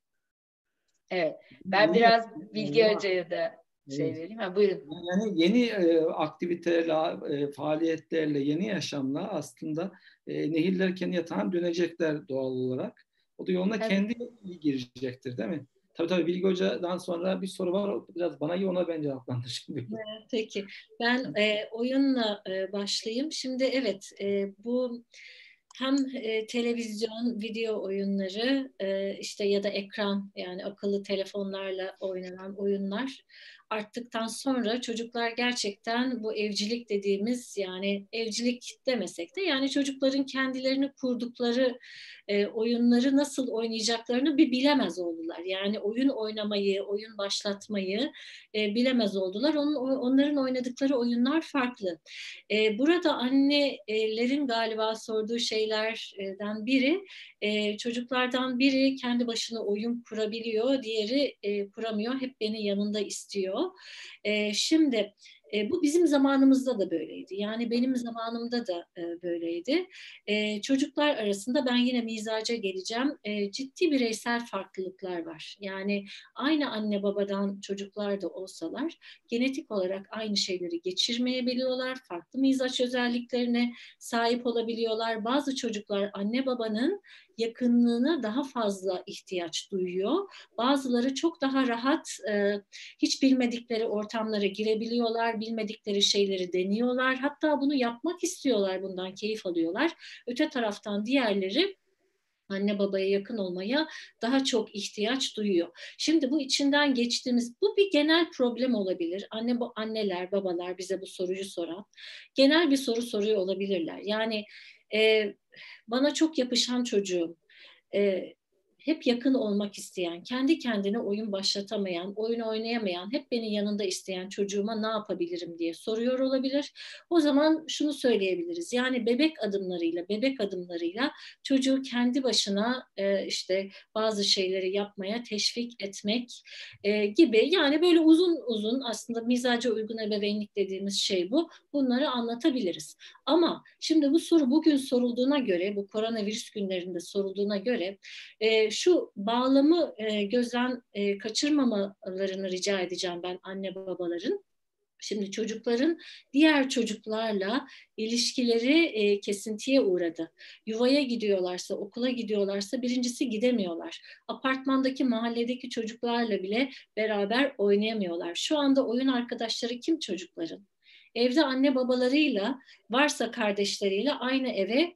Evet. Ben biraz Bilge Hoca'ya da şey vereyim. Ha, buyurun. Yani yeni aktivitelerle, faaliyetlerle, yeni yaşamla aslında nehirler kendi yatağına dönecekler doğal olarak. O da yoluna kendi girecektir, değil mi? Tabii Bilge Hoca'dan sonra bir soru var. Biraz bana iyi, ona ben cevaplandır şimdi. Peki. Ben oyunla başlayayım. Şimdi evet, bu hem televizyon, video oyunları işte ya da ekran, yani akıllı telefonlarla oynanan oyunlar arttıktan sonra çocuklar gerçekten bu evcilik dediğimiz, yani evcilik demesek de yani çocukların kendilerini kurdukları oyunları nasıl oynayacaklarını bir bilemez oldular. Yani oyun oynamayı, oyun başlatmayı bilemez oldular. Onların oynadıkları oyunlar farklı. Burada annelerin galiba sorduğu şeylerden biri, çocuklardan biri kendi başına oyun kurabiliyor, diğeri kuramıyor, hep beni yanında istiyor. Şimdi bu bizim zamanımızda da böyleydi. Yani benim zamanımda da böyleydi. Çocuklar arasında, ben yine mizaca geleceğim, ciddi bireysel farklılıklar var. Yani aynı anne babadan çocuklar da olsalar genetik olarak aynı şeyleri geçirmeyebiliyorlar. Farklı mizaç özelliklerine sahip olabiliyorlar. Bazı çocuklar anne babanın yakınlığına daha fazla ihtiyaç duyuyor. Bazıları çok daha rahat, hiç bilmedikleri ortamlara girebiliyorlar, bilmedikleri şeyleri deniyorlar. Hatta bunu yapmak istiyorlar, bundan keyif alıyorlar. Öte taraftan diğerleri anne babaya yakın olmaya daha çok ihtiyaç duyuyor. Şimdi bu içinden geçtiğimiz, bu bir genel problem olabilir. Anneler, babalar bize bu soruyu soran genel bir soru soruyor olabilirler. Yani bana çok yapışan çocuğum, hep yakın olmak isteyen, kendi kendine oyun başlatamayan, oyun oynayamayan, hep beni yanında isteyen çocuğuma ne yapabilirim diye soruyor olabilir. O zaman şunu söyleyebiliriz. Yani bebek adımlarıyla çocuğu kendi başına işte bazı şeyleri yapmaya teşvik etmek gibi. Yani böyle uzun uzun aslında mizaca uygun ebeveynlik dediğimiz şey bu. Bunları anlatabiliriz. Ama şimdi bu soru bugün sorulduğuna göre, bu koronavirüs günlerinde sorulduğuna göre şu bağlamı gözden kaçırmamalarını rica edeceğim ben anne babaların. Şimdi çocukların diğer çocuklarla ilişkileri kesintiye uğradı. Yuvaya gidiyorlarsa, okula gidiyorlarsa birincisi gidemiyorlar. Apartmandaki, mahalledeki çocuklarla bile beraber oynayamıyorlar. Şu anda oyun arkadaşları kim çocukların? Evde anne babalarıyla, varsa kardeşleriyle aynı eve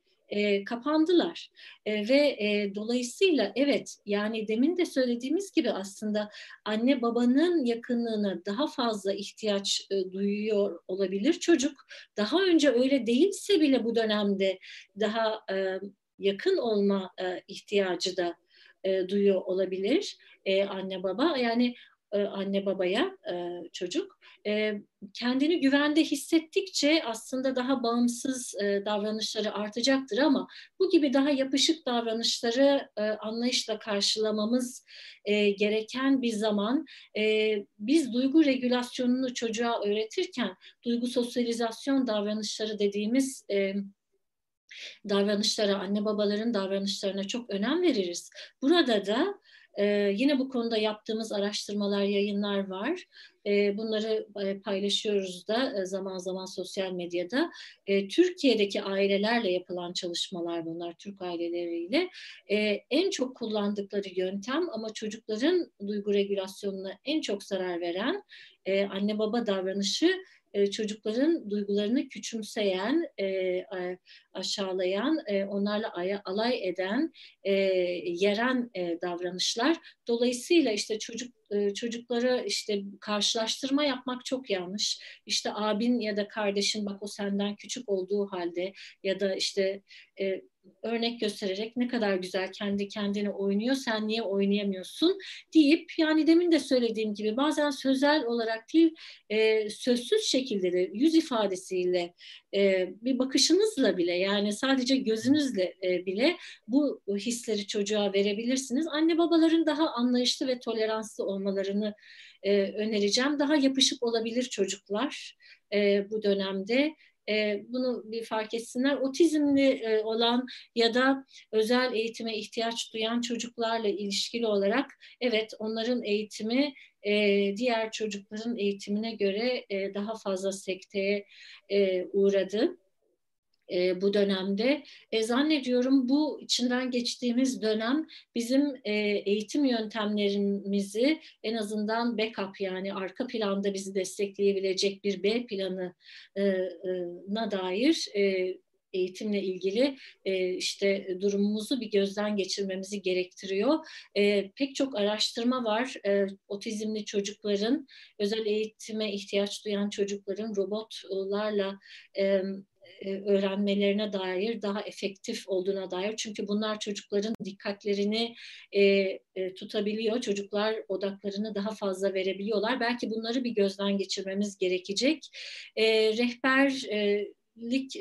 kapandılar ve dolayısıyla evet, yani demin de söylediğimiz gibi aslında anne babanın yakınlığına daha fazla ihtiyaç duyuyor olabilir çocuk. Daha önce öyle değilse bile bu dönemde daha yakın olma ihtiyacı da duyuyor olabilir anne baba. Yani anne babaya çocuk. Kendini güvende hissettikçe aslında daha bağımsız davranışları artacaktır ama bu gibi daha yapışık davranışları anlayışla karşılamamız gereken bir zaman. Biz duygu regülasyonunu çocuğa öğretirken duygu sosyalizasyon davranışları dediğimiz davranışlara, anne babaların davranışlarına çok önem veririz. Burada da yine bu konuda yaptığımız araştırmalar, yayınlar var. Bunları paylaşıyoruz da zaman zaman sosyal medyada. Türkiye'deki ailelerle yapılan çalışmalar bunlar, Türk aileleriyle. En çok kullandıkları yöntem ama çocukların duygu regülasyonuna en çok zarar veren anne baba davranışı, çocukların duygularını küçümseyen, aşağılayan, onlarla alay eden, yeren davranışlar. Dolayısıyla işte çocuklara işte karşılaştırma yapmak çok yanlış. İşte abin ya da kardeşin, bak o senden küçük olduğu halde, ya da işte örnek göstererek ne kadar güzel kendi kendine oynuyor, sen niye oynayamıyorsun deyip, yani demin de söylediğim gibi bazen sözel olarak değil, sözsüz şekilde de yüz ifadesiyle, bir bakışınızla bile, yani sadece gözünüzle bile bu hisleri çocuğa verebilirsiniz. Anne babaların daha anlayışlı ve toleranslı olmalarını önereceğim. Daha yapışık olabilir çocuklar bu dönemde. Bunu bir fark etsinler. Otizmli olan ya da özel eğitime ihtiyaç duyan çocuklarla ilişkili olarak, evet, onların eğitimi diğer çocukların eğitimine göre daha fazla sekteye uğradı bu dönemde. Zannediyorum bu içinden geçtiğimiz dönem bizim eğitim yöntemlerimizi, en azından backup, yani arka planda bizi destekleyebilecek bir B planına dair eğitimle ilgili işte durumumuzu bir gözden geçirmemizi gerektiriyor. Pek çok araştırma var. Otizmli çocukların, özel eğitime ihtiyaç duyan çocukların robotlarla öğrenmelerine dair daha efektif olduğuna dair. Çünkü bunlar çocukların dikkatlerini tutabiliyor. Çocuklar odaklarını daha fazla verebiliyorlar. Belki bunları bir gözden geçirmemiz gerekecek. Rehberlik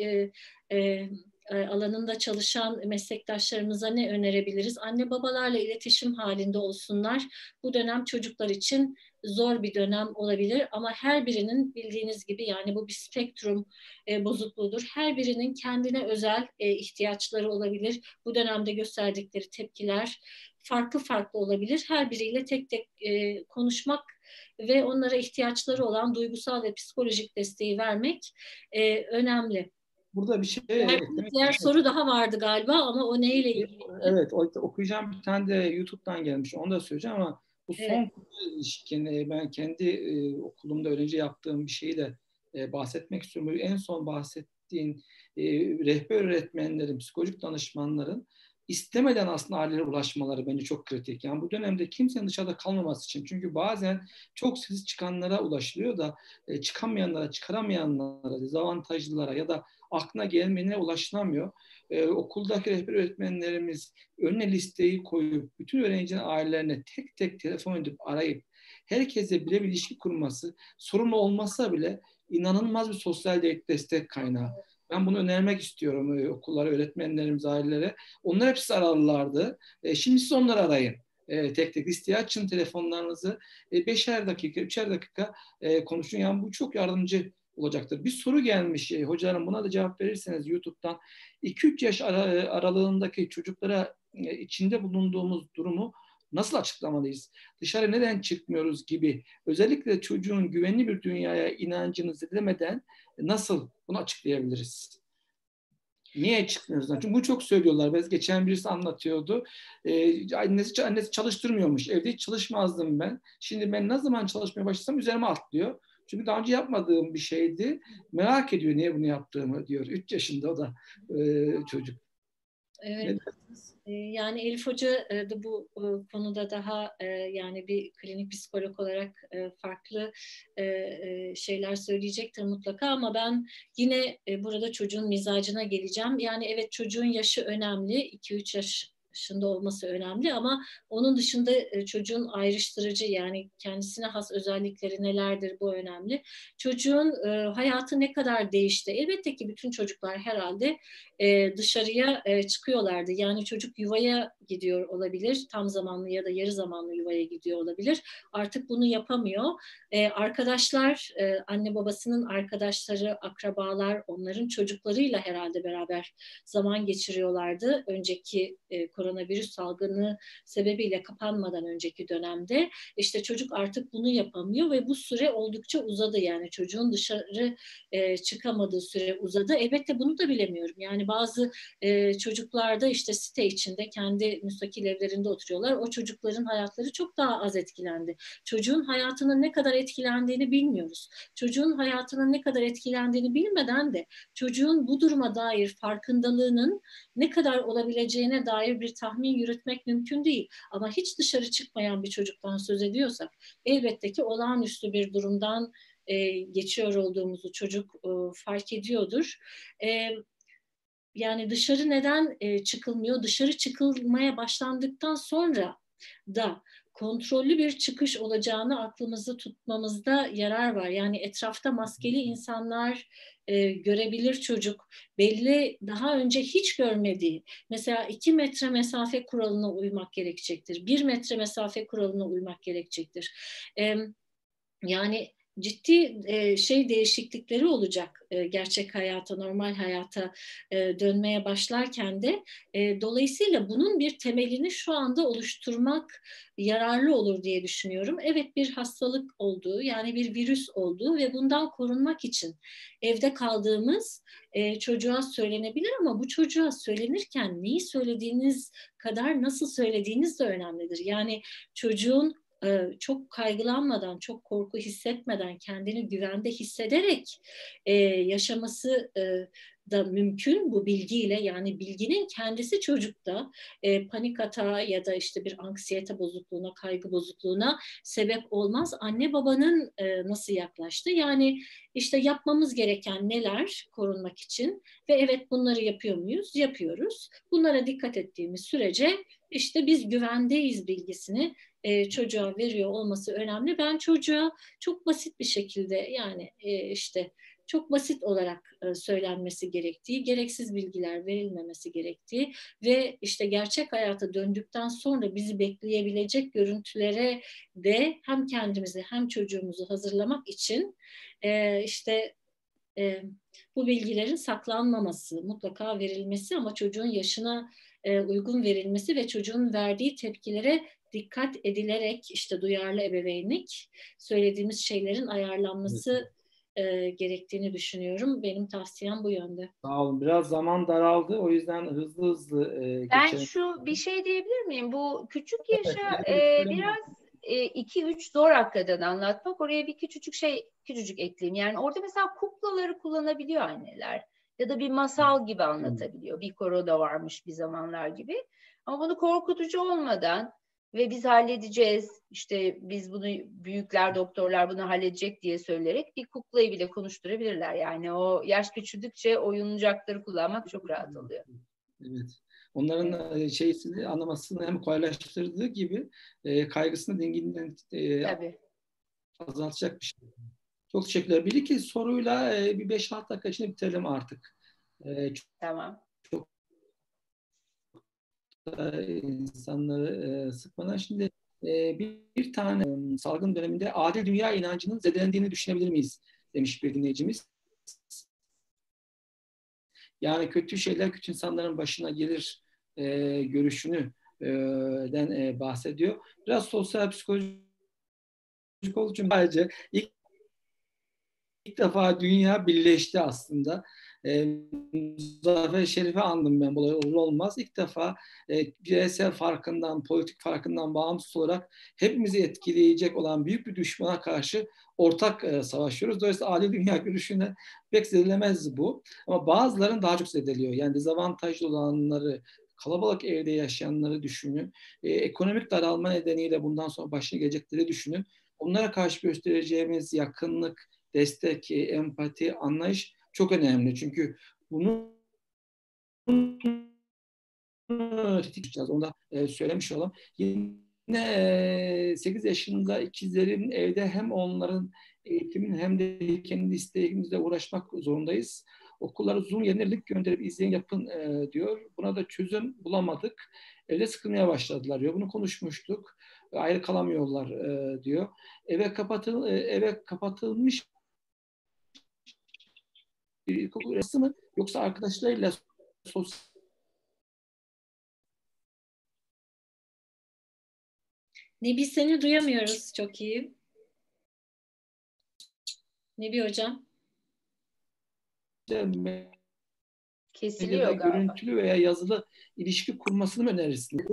alanında çalışan meslektaşlarımıza ne önerebiliriz? Anne babalarla iletişim halinde olsunlar. Bu dönem çocuklar için zor bir dönem olabilir ama her birinin, bildiğiniz gibi, yani bu bir spektrum bozukluğudur. Her birinin kendine özel ihtiyaçları olabilir. Bu dönemde gösterdikleri tepkiler farklı farklı olabilir. Her biriyle tek tek konuşmak ve onlara ihtiyaçları olan duygusal ve psikolojik desteği vermek önemli. Burada bir şey... Diğer soru daha vardı galiba ama o neyle ilgili? Evet, okuyacağım. Bir tane de YouTube'dan gelmiş. Onu da söyleyeceğim ama bu son konuyla ilişkin ben kendi okulumda öğrenci yaptığım bir şeyi de bahsetmek istiyorum. En son bahsettiğin rehber öğretmenlerin, psikolojik danışmanların istemeden aslında ailelere ulaşmaları bence çok kritik. Yani bu dönemde kimsenin dışarıda kalmaması için. Çünkü bazen çok sessiz çıkanlara ulaşılıyor da çıkamayanlara, çıkaramayanlara, dezavantajlılara ya da aklına gelmeyene ulaşılamıyor. Okuldaki rehber öğretmenlerimiz önüne listeyi koyup bütün öğrencinin ailelerine tek tek telefon edip arayıp herkese birebir ilişki kurması, sorumlu olmasa bile inanılmaz bir sosyal destek kaynağı. Ben bunu önermek istiyorum okullara, öğretmenlerimiz, ailelere. Onlar hepsi ararlardı. Şimdi siz onları arayın. Tek tek listeye açın telefonlarınızı. 5'er dakika, 3'er dakika konuşun. Yani bu çok yardımcı olacaktır. Bir soru gelmiş. Hocalarım, buna da cevap verirseniz YouTube'dan. 2-3 yaş aralığındaki çocuklara içinde bulunduğumuz durumu nasıl açıklamalıyız? Dışarı neden çıkmıyoruz gibi. Özellikle çocuğun güvenli bir dünyaya inancını zedelemeden nasıl bunu açıklayabiliriz? Niye çıkmıyoruz? Çünkü bu çok söylüyorlar. Biz geçen birisi anlatıyordu. Annesi çalıştırmıyormuş. Evde hiç çalışmazdım ben. Şimdi ben ne zaman çalışmaya başlasam üzerime atlıyor. Çünkü daha önce yapmadığım bir şeydi. Merak ediyor niye bunu yaptığımı diyor. 3 yaşında o da çocuk. Evet. Yani Elif Hoca da bu konuda daha, yani bir klinik psikolog olarak farklı şeyler söyleyecektir mutlaka ama ben yine burada çocuğun mizacına geleceğim. Yani evet, çocuğun yaşı önemli. 2-3 yaş dışında olması önemli, ama onun dışında çocuğun ayrıştırıcı, yani kendisine has özellikleri nelerdir, bu önemli. Çocuğun hayatı ne kadar değişti? Elbette ki bütün çocuklar herhalde dışarıya çıkıyorlardı. Yani çocuk yuvaya gidiyor olabilir. Tam zamanlı ya da yarı zamanlı yuvaya gidiyor olabilir. Artık bunu yapamıyor. Arkadaşlar, anne babasının arkadaşları, akrabalar, onların çocuklarıyla herhalde beraber zaman geçiriyorlardı. Önceki koronavirüs salgını sebebiyle kapanmadan önceki dönemde. İşte çocuk artık bunu yapamıyor ve bu süre oldukça uzadı. Yani çocuğun dışarı çıkamadığı süre uzadı. Elbette bunu da bilemiyorum. Yani bazı çocuklarda işte site içinde kendi müstakil evlerinde oturuyorlar. O çocukların hayatları çok daha az etkilendi. Çocuğun hayatının ne kadar etkilendiğini bilmiyoruz. Çocuğun hayatının ne kadar etkilendiğini bilmeden de çocuğun bu duruma dair farkındalığının ne kadar olabileceğine dair bir tahmin yürütmek mümkün değil. Ama hiç dışarı çıkmayan bir çocuktan söz ediyorsak elbette ki olağanüstü bir durumdan geçiyor olduğumuzu çocuk fark ediyordur. Yani dışarı neden çıkılmıyor? Dışarı çıkılmaya başlandıktan sonra da kontrollü bir çıkış olacağını aklımızda tutmamızda yarar var. Yani etrafta maskeli insanlar görebilir çocuk. Belli, daha önce hiç görmediği, mesela 2 metre mesafe kuralına uymak gerekecektir. 1 metre mesafe kuralına uymak gerekecektir. Yani ciddi değişiklikleri olacak gerçek hayata, normal hayata dönmeye başlarken de. Dolayısıyla bunun bir temelini şu anda oluşturmak yararlı olur diye düşünüyorum. Evet, bir hastalık olduğu, yani bir virüs olduğu ve bundan korunmak için evde kaldığımız çocuğa söylenebilir, ama bu çocuğa söylenirken neyi söylediğiniz kadar nasıl söylediğiniz de önemlidir. Yani çocuğun çok kaygılanmadan, çok korku hissetmeden, kendini güvende hissederek yaşaması da mümkün bu bilgiyle. Yani bilginin kendisi çocukta panik atağa ya da işte bir anksiyete bozukluğuna, kaygı bozukluğuna sebep olmaz. Anne babanın nasıl yaklaştı? Yani işte yapmamız gereken neler korunmak için ve evet bunları yapıyor muyuz? Yapıyoruz. Bunlara dikkat ettiğimiz sürece işte biz güvendeyiz bilgisini çocuğa veriyor olması önemli. Ben çocuğa çok basit bir şekilde, yani işte çok basit olarak söylenmesi gerektiği, gereksiz bilgiler verilmemesi gerektiği ve işte gerçek hayata döndükten sonra bizi bekleyebilecek görüntülere de hem kendimizi hem çocuğumuzu hazırlamak için işte bu bilgilerin saklanmaması, mutlaka verilmesi ama çocuğun yaşına uygun verilmesi ve çocuğun verdiği tepkilere dikkat edilerek, işte duyarlı ebeveynlik, söylediğimiz şeylerin ayarlanması gerektiğini düşünüyorum. Benim tavsiyem bu yönde. Sağ olun. Biraz zaman daraldı. O yüzden hızlı hızlı geçelim. Ben şu bir şey diyebilir miyim? Bu küçük yaşa biraz 2-3 zor hakikaten anlatmak. Oraya bir küçücük ekleyeyim. Yani orada mesela kuklaları kullanabiliyor anneler. Ya da bir masal gibi anlatabiliyor. Bir korona varmış bir zamanlar gibi. Ama bunu korkutucu olmadan ve biz halledeceğiz, işte biz bunu, büyükler, doktorlar bunu halledecek diye söyleyerek bir kuklayı bile konuşturabilirler. Yani o yaş küçüldükçe oyuncakları kullanmak çok rahat oluyor. Evet. Onların şeysini, anlamasını hem kolaylaştırdığı gibi kaygısını, dinginliğini azaltacak bir şey. Çok teşekkürler. Bir iki soruyla bir 5-6 dakika içinde bitirelim artık. Tamam. Çok insanları sıkmadan. Şimdi bir tane salgın döneminde adil dünya inancının zedelendiğini düşünebilir miyiz demiş bir dinleyicimiz. Yani kötü şeyler kötü insanların başına gelir görüşünden bahsediyor. Biraz sosyal psikolojik olduğu için bence ilk defa dünya birleşti aslında. Muzaffer Şerif'i andım ben, bu olur olmaz. İlk defa bireysel farkından, politik farkından bağımsız olarak hepimizi etkileyecek olan büyük bir düşmana karşı ortak savaşıyoruz. Dolayısıyla adil dünya görüşüne pek zedelemez bu. Ama bazıların daha çok zedeliyor. Yani dezavantajlı olanları, kalabalık evde yaşayanları düşünün. Ekonomik daralma nedeniyle bundan sonra başına gelecekleri düşünün. Onlara karşı göstereceğimiz yakınlık, destek, empati, anlayış çok önemli. Çünkü bunun onu da söylemiş olalım. Yine 8 yaşında ikizlerin evde hem onların eğitimin hem de kendi isteğimizle uğraşmak zorundayız. Okullara uzun yerine link gönderip izleyin yapın diyor. Buna da çözüm bulamadık. Evde sıkılmaya başladılar diyor. Bunu konuşmuştuk. Ayrı kalamıyorlar diyor. Eve kapatılmış bir ilkokul resmi mi yoksa arkadaşlarıyla sosyal Nebi seni duyamıyoruz çok iyi. Nebi hocam. Kesiliyor galiba. Görüntülü veya yazılı ilişki kurmasını mı önerirsin?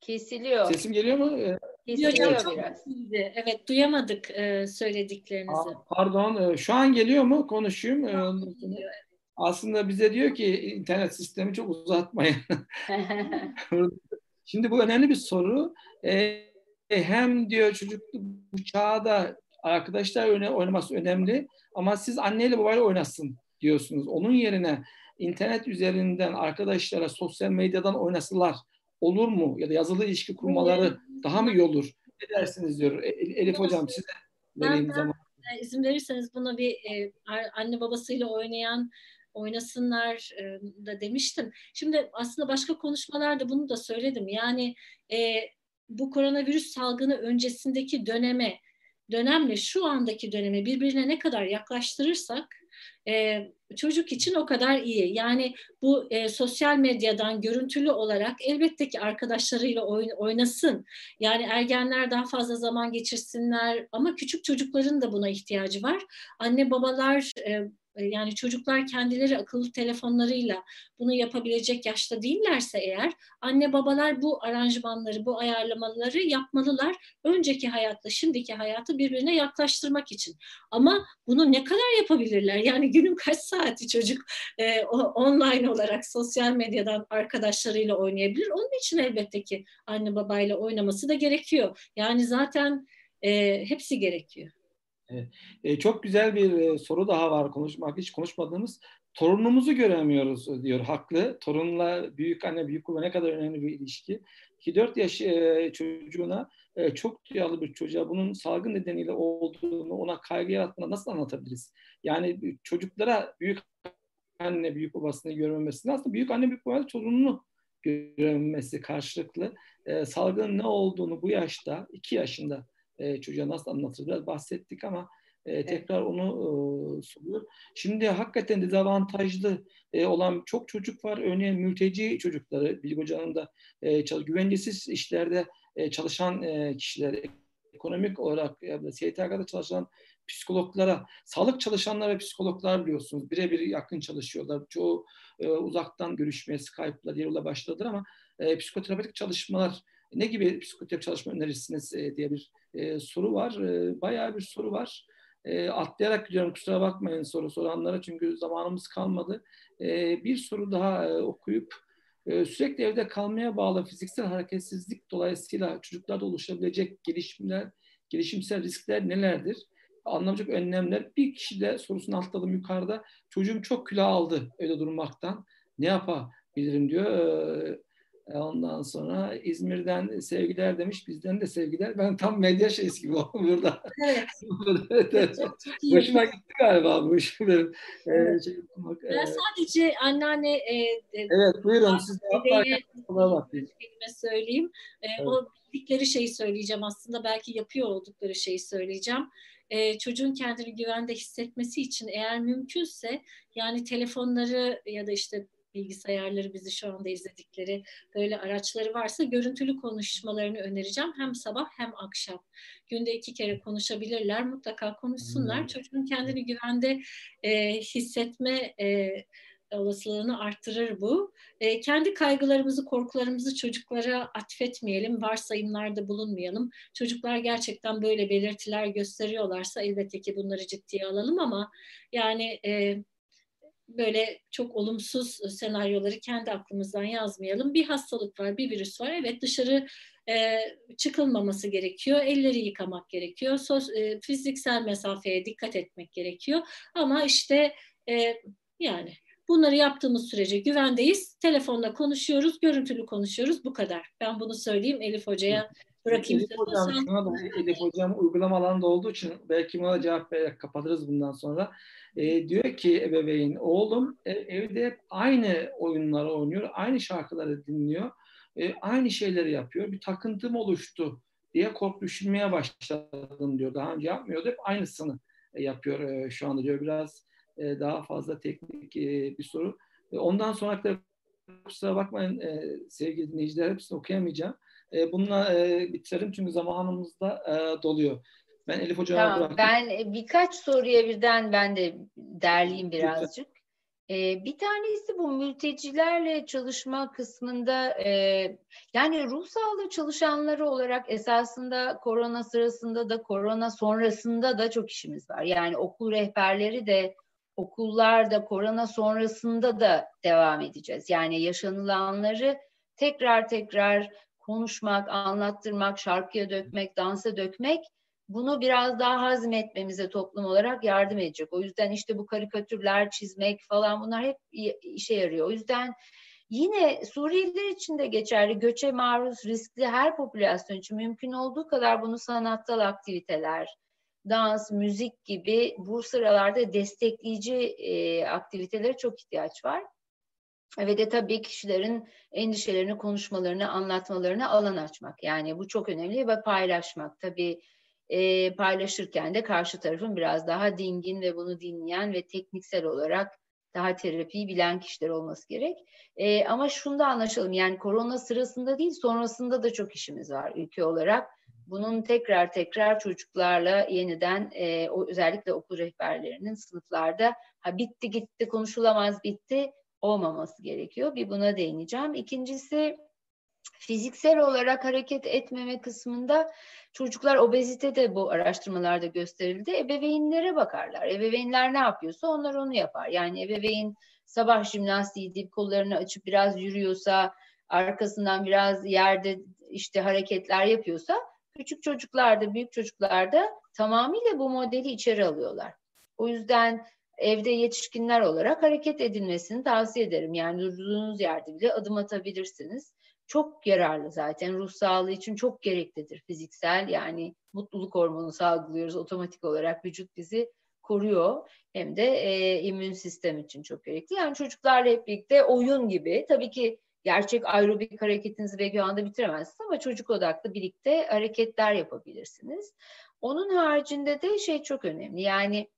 Kesiliyor. Sesim geliyor mu? Kesiliyor evet. Biraz. Evet duyamadık söylediklerinizi. Pardon şu an geliyor mu? Konuşayım. Geliyor. Aslında bize diyor ki internet sistemi çok uzatmayın. Şimdi bu önemli bir soru. Hem diyor çocukluk bu çağda arkadaşlar oynaması önemli ama siz anneyle babayla oynasın diyorsunuz. Onun yerine internet üzerinden arkadaşlara sosyal medyadan oynasalar olur mu? Ya da yazılı ilişki kurmaları daha mı iyi olur? Ne dersiniz diyor. Elif hocam size vereyim zaman. İzin verirseniz buna bir anne babasıyla oynayan oynasınlar da demiştim. Şimdi aslında başka konuşmalarda bunu da söyledim. Yani bu koronavirüs salgını öncesindeki dönemle şu andaki döneme birbirine ne kadar yaklaştırırsak çocuk için o kadar iyi. Yani bu sosyal medyadan görüntülü olarak elbette ki arkadaşlarıyla oynasın. Yani ergenler daha fazla zaman geçirsinler ama küçük çocukların da buna ihtiyacı var. Anne babalar yani çocuklar kendileri akıllı telefonlarıyla bunu yapabilecek yaşta değillerse eğer anne babalar bu aranjmanları, bu ayarlamaları yapmalılar. Önceki hayatla şimdiki hayatı birbirine yaklaştırmak için. Ama bunu ne kadar yapabilirler? Yani günün kaç saati çocuk online olarak sosyal medyadan arkadaşlarıyla oynayabilir? Onun için elbette ki anne babayla oynaması da gerekiyor. Yani zaten hepsi gerekiyor. Evet. Çok güzel bir soru daha var hiç konuşmadığımız. Torunumuzu göremiyoruz diyor. Haklı. Torunla büyük anne büyük baba ne kadar önemli bir ilişki. 2-4 yaş çocuğuna çok duyarlı bir çocuğa bunun salgın nedeniyle olduğunu ona kaygı yaratmasına nasıl anlatabiliriz? Yani çocuklara büyük anne büyük babasını görmemesini aslında büyük anne büyük babası torununu görmemesi karşılıklı. Salgının ne olduğunu bu yaşta 2 yaşında çocuğa nasıl anlatır? Biraz bahsettik ama tekrar onu soruyor. Şimdi hakikaten dezavantajlı olan çok çocuk var. Örneğin mülteci çocukları, Bilgi Hoca'nın da güvencesiz işlerde çalışan kişiler, ekonomik olarak STK'da çalışan psikologlara, sağlık çalışanları ve psikologlar biliyorsunuz. Birebir yakın çalışıyorlar. Çoğu uzaktan görüşmeye, Skype'la, diğer yola başladılar ama psikoterapötik çalışmalar ne gibi psikoterapi çalışma önerirsiniz diye bir soru var. Bayağı bir soru var. Atlayarak gidiyorum kusura bakmayın soru soranlara çünkü zamanımız kalmadı. Bir soru daha okuyup sürekli evde kalmaya bağlı fiziksel hareketsizlik dolayısıyla çocuklarda oluşabilecek gelişimsel riskler nelerdir? Anlamacak önlemler. Bir kişi de sorusunu atladım yukarıda. Çocuğum çok kilo aldı evde durmaktan. Ne yapabilirim diyor. Ondan sonra İzmir'den sevgiler demiş, bizden de sevgiler. Ben tam medya şeysi gibi oldum burada. Evet. Hoşuma gitti galiba bu iş. Ben sadece anneanne... evet, buyurun. Siz kelime söyleyeyim. Evet. O bildikleri şeyi söyleyeceğim aslında. Belki yapıyor oldukları şeyi söyleyeceğim. Çocuğun kendini güvende hissetmesi için eğer mümkünse yani telefonları ya da işte bilgisayarları bizi şu anda izledikleri böyle araçları varsa görüntülü konuşmalarını önereceğim. Hem sabah hem akşam. Günde 2 kere konuşabilirler. Mutlaka konuşsunlar. Çocuğun kendini güvende hissetme olasılığını arttırır bu. Kendi kaygılarımızı, korkularımızı çocuklara atfetmeyelim, varsayımlarda bulunmayalım. Çocuklar gerçekten böyle belirtiler gösteriyorlarsa elbette ki bunları ciddiye alalım ama yani... böyle çok olumsuz senaryoları kendi aklımızdan yazmayalım. Bir hastalık var, bir virüs var. Evet dışarı çıkılmaması gerekiyor. Elleri yıkamak gerekiyor. Fiziksel mesafeye dikkat etmek gerekiyor. Ama işte yani Bunları yaptığımız sürece güvendeyiz. Telefonla konuşuyoruz, görüntülü konuşuyoruz. Bu kadar. Ben bunu söyleyeyim, Elif Hoca'ya bırakayım. Elif Hocam uygulama alanında olduğu için belki buna cevap vererek kapatırız bundan sonra. Diyor ki ebeveyn, oğlum evde hep aynı oyunları oynuyor, aynı şarkıları dinliyor, aynı şeyleri yapıyor. Bir takıntım oluştu diye korkup düşünmeye başladım diyor. Daha önce yapmıyordu, hep aynısını yapıyor şu anda diyor. Biraz daha fazla teknik bir soru. Ondan sonraki kusura bakmayın sevgili dinleyiciler, hepsini okuyamayacağım. Bununla bitirelim çünkü zamanımız da doluyor. Ben Elif Hoca'ya bırakıyorum. Ben birkaç soruya birden ben de derleyeyim birazcık. Bir tanesi bu mültecilerle çalışma kısmında yani ruh sağlığı çalışanları olarak esasında korona sırasında da korona sonrasında da çok işimiz var. Yani okul rehberleri de okullarda korona sonrasında da devam edeceğiz. Yani yaşanılanları tekrar konuşmak, anlattırmak, şarkıya dökmek, dansa dökmek, bunu biraz daha hazmetmemize toplum olarak yardım edecek. O yüzden işte bu karikatürler çizmek falan bunlar hep işe yarıyor. O yüzden yine Suriyeliler için de geçerli, göçe maruz riskli her popülasyon için mümkün olduğu kadar bunu sanatsal aktiviteler, dans, müzik gibi bu sıralarda destekleyici aktivitelere çok ihtiyaç var. Ve de tabii kişilerin endişelerini, konuşmalarını, anlatmalarını alan açmak. Yani bu çok önemli ve paylaşmak. Tabii paylaşırken de karşı tarafın biraz daha dingin ve bunu dinleyen ve tekniksel olarak daha terapiyi bilen kişiler olması gerek. Ama şunu da anlaşalım, yani korona sırasında değil sonrasında da çok işimiz var ülke olarak. Bunun tekrar çocuklarla yeniden özellikle okul rehberlerinin sınıflarda bitti gitti konuşulamaz bitti olmaması gerekiyor. Bir buna değineceğim. İkincisi fiziksel olarak hareket etmeme kısmında çocuklar obezite de bu araştırmalarda gösterildi. Ebeveynlere bakarlar. Ebeveynler ne yapıyorsa onlar onu yapar. Yani ebeveyn sabah jimnastiği deyip kollarını açıp biraz yürüyorsa arkasından biraz yerde işte hareketler yapıyorsa küçük çocuklarda, büyük çocuklarda tamamıyla bu modeli içeri alıyorlar. O yüzden evde yetişkinler olarak hareket edilmesini tavsiye ederim. Yani durduğunuz yerde bile adım atabilirsiniz. Çok yararlı zaten. Ruh sağlığı için çok gereklidir fiziksel. Yani mutluluk hormonu salgılıyoruz otomatik olarak. Vücut bizi koruyor. Hem de immün sistem için çok gerekli. Yani çocuklarla hep birlikte oyun gibi. Tabii ki gerçek aerobik hareketinizi belki o anda bitiremezsiniz ama çocuk odaklı birlikte hareketler yapabilirsiniz. Onun haricinde de şey çok önemli. Yani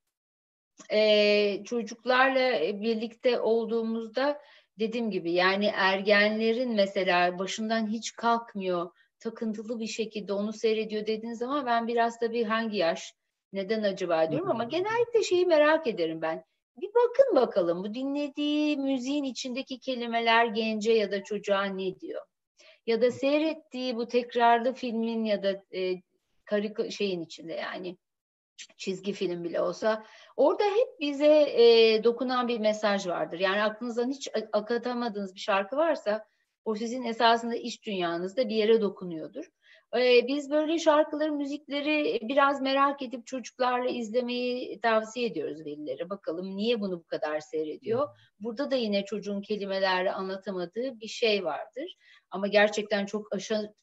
çocuklarla birlikte olduğumuzda dediğim gibi yani ergenlerin mesela başından hiç kalkmıyor, takıntılı bir şekilde onu seyrediyor dediğiniz zaman ben biraz da bir hangi yaş, neden acaba diyorum ama genellikle şeyi merak ederim ben. Bir bakın bakalım bu dinlediği müziğin içindeki kelimeler gence ya da çocuğa ne diyor? Ya da seyrettiği bu tekrarlı filmin ya da şeyin içinde yani çizgi film bile olsa orada hep bize dokunan bir mesaj vardır. Yani aklınızdan hiç akatamadığınız bir şarkı varsa o sizin esasında iç dünyanızda bir yere dokunuyordur. Biz böyle şarkıları, müzikleri biraz merak edip çocuklarla izlemeyi tavsiye ediyoruz velilere. Bakalım niye bunu bu kadar seyrediyor? Burada da yine çocuğun kelimelerle anlatamadığı bir şey vardır. Ama gerçekten çok aşırı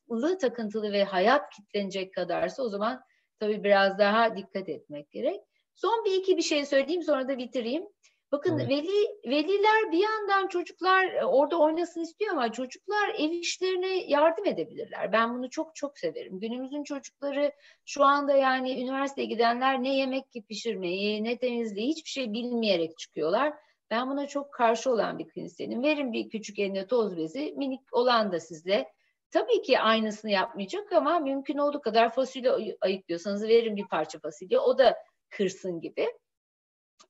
takıntılı ve hayat kilitlenecek kadarsa o zaman tabii biraz daha dikkat etmek gerek. Son bir şey söyleyeyim sonra da bitireyim. Bakın evet. Veliler bir yandan çocuklar orada oynasın istiyor ama çocuklar ev işlerine yardım edebilirler. Ben bunu çok severim. Günümüzün çocukları şu anda yani üniversiteye gidenler ne yemek ki pişirmeyi ne temizliği hiçbir şey bilmeyerek çıkıyorlar. Ben buna çok karşı olan bir klinisyenim. Verin bir küçük eline toz bezi, minik olan da sizle. Tabii ki aynısını yapmayacak ama mümkün olduğu kadar fasulye ayıklıyorsanız verin bir parça fasulye o da kırsın gibi.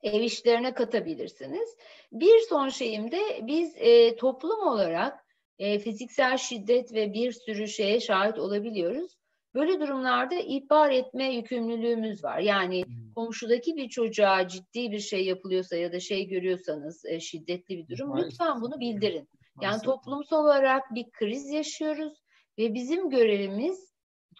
Ev işlerine katabilirsiniz. Bir son şeyim de biz toplum olarak fiziksel şiddet ve bir sürü şeye şahit olabiliyoruz. Böyle durumlarda ihbar etme yükümlülüğümüz var. Yani komşudaki bir çocuğa ciddi bir şey yapılıyorsa ya da şey görüyorsanız şiddetli bir durum lütfen bunu bildirin. Yani toplumsal olarak bir kriz yaşıyoruz ve bizim görevimiz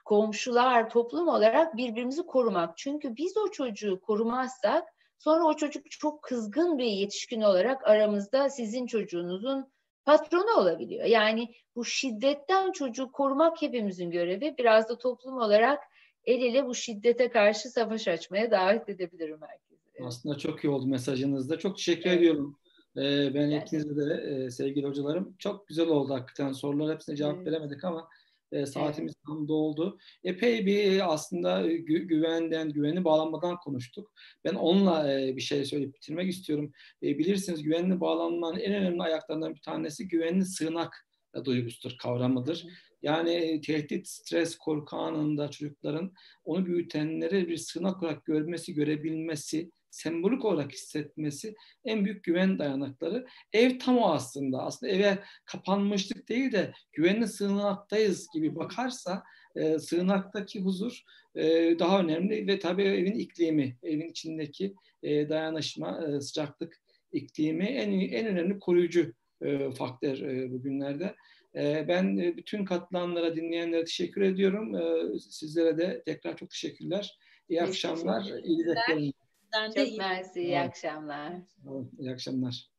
komşular toplum olarak birbirimizi korumak. Çünkü biz o çocuğu korumazsak Sonra o çocuk çok kızgın bir yetişkin olarak aramızda sizin çocuğunuzun patronu olabiliyor. Yani bu şiddetten çocuğu korumak hepimizin görevi. Biraz da toplum olarak el ele bu şiddete karşı savaş açmaya davet edebilirim herkese. Aslında çok iyi oldu mesajınızda. Çok teşekkür ediyorum. Ben ikinize de sevgili hocalarım. Çok güzel oldu hakikaten. Sorular hepsine cevap veremedik ama saatimiz tam doldu. Epey bir aslında güveni bağlanmadan konuştuk. Ben onunla bir şey söyleyip bitirmek istiyorum. Bilirsiniz güvenli bağlanmanın en önemli ayaklarından bir tanesi güvenli sığınak duygusudur, kavramıdır. Yani tehdit, stres, korku anında çocukların onu büyütenleri bir sığınak olarak görmesi, görebilmesi, sembolik olarak hissetmesi en büyük güven dayanakları. Ev tam o aslında. Aslında eve kapanmışlık değil de güvenli sığınaktayız gibi bakarsa sığınaktaki huzur daha önemli ve tabii evin iklimi, evin içindeki dayanışma, sıcaklık iklimi en önemli koruyucu faktör bugünlerde. Ben bütün katılanlara, dinleyenlere teşekkür ediyorum. Sizlere de tekrar çok teşekkürler. İyi akşamlar. İyi dileklerim. Çok mersi. İyi akşamlar. İyi akşamlar.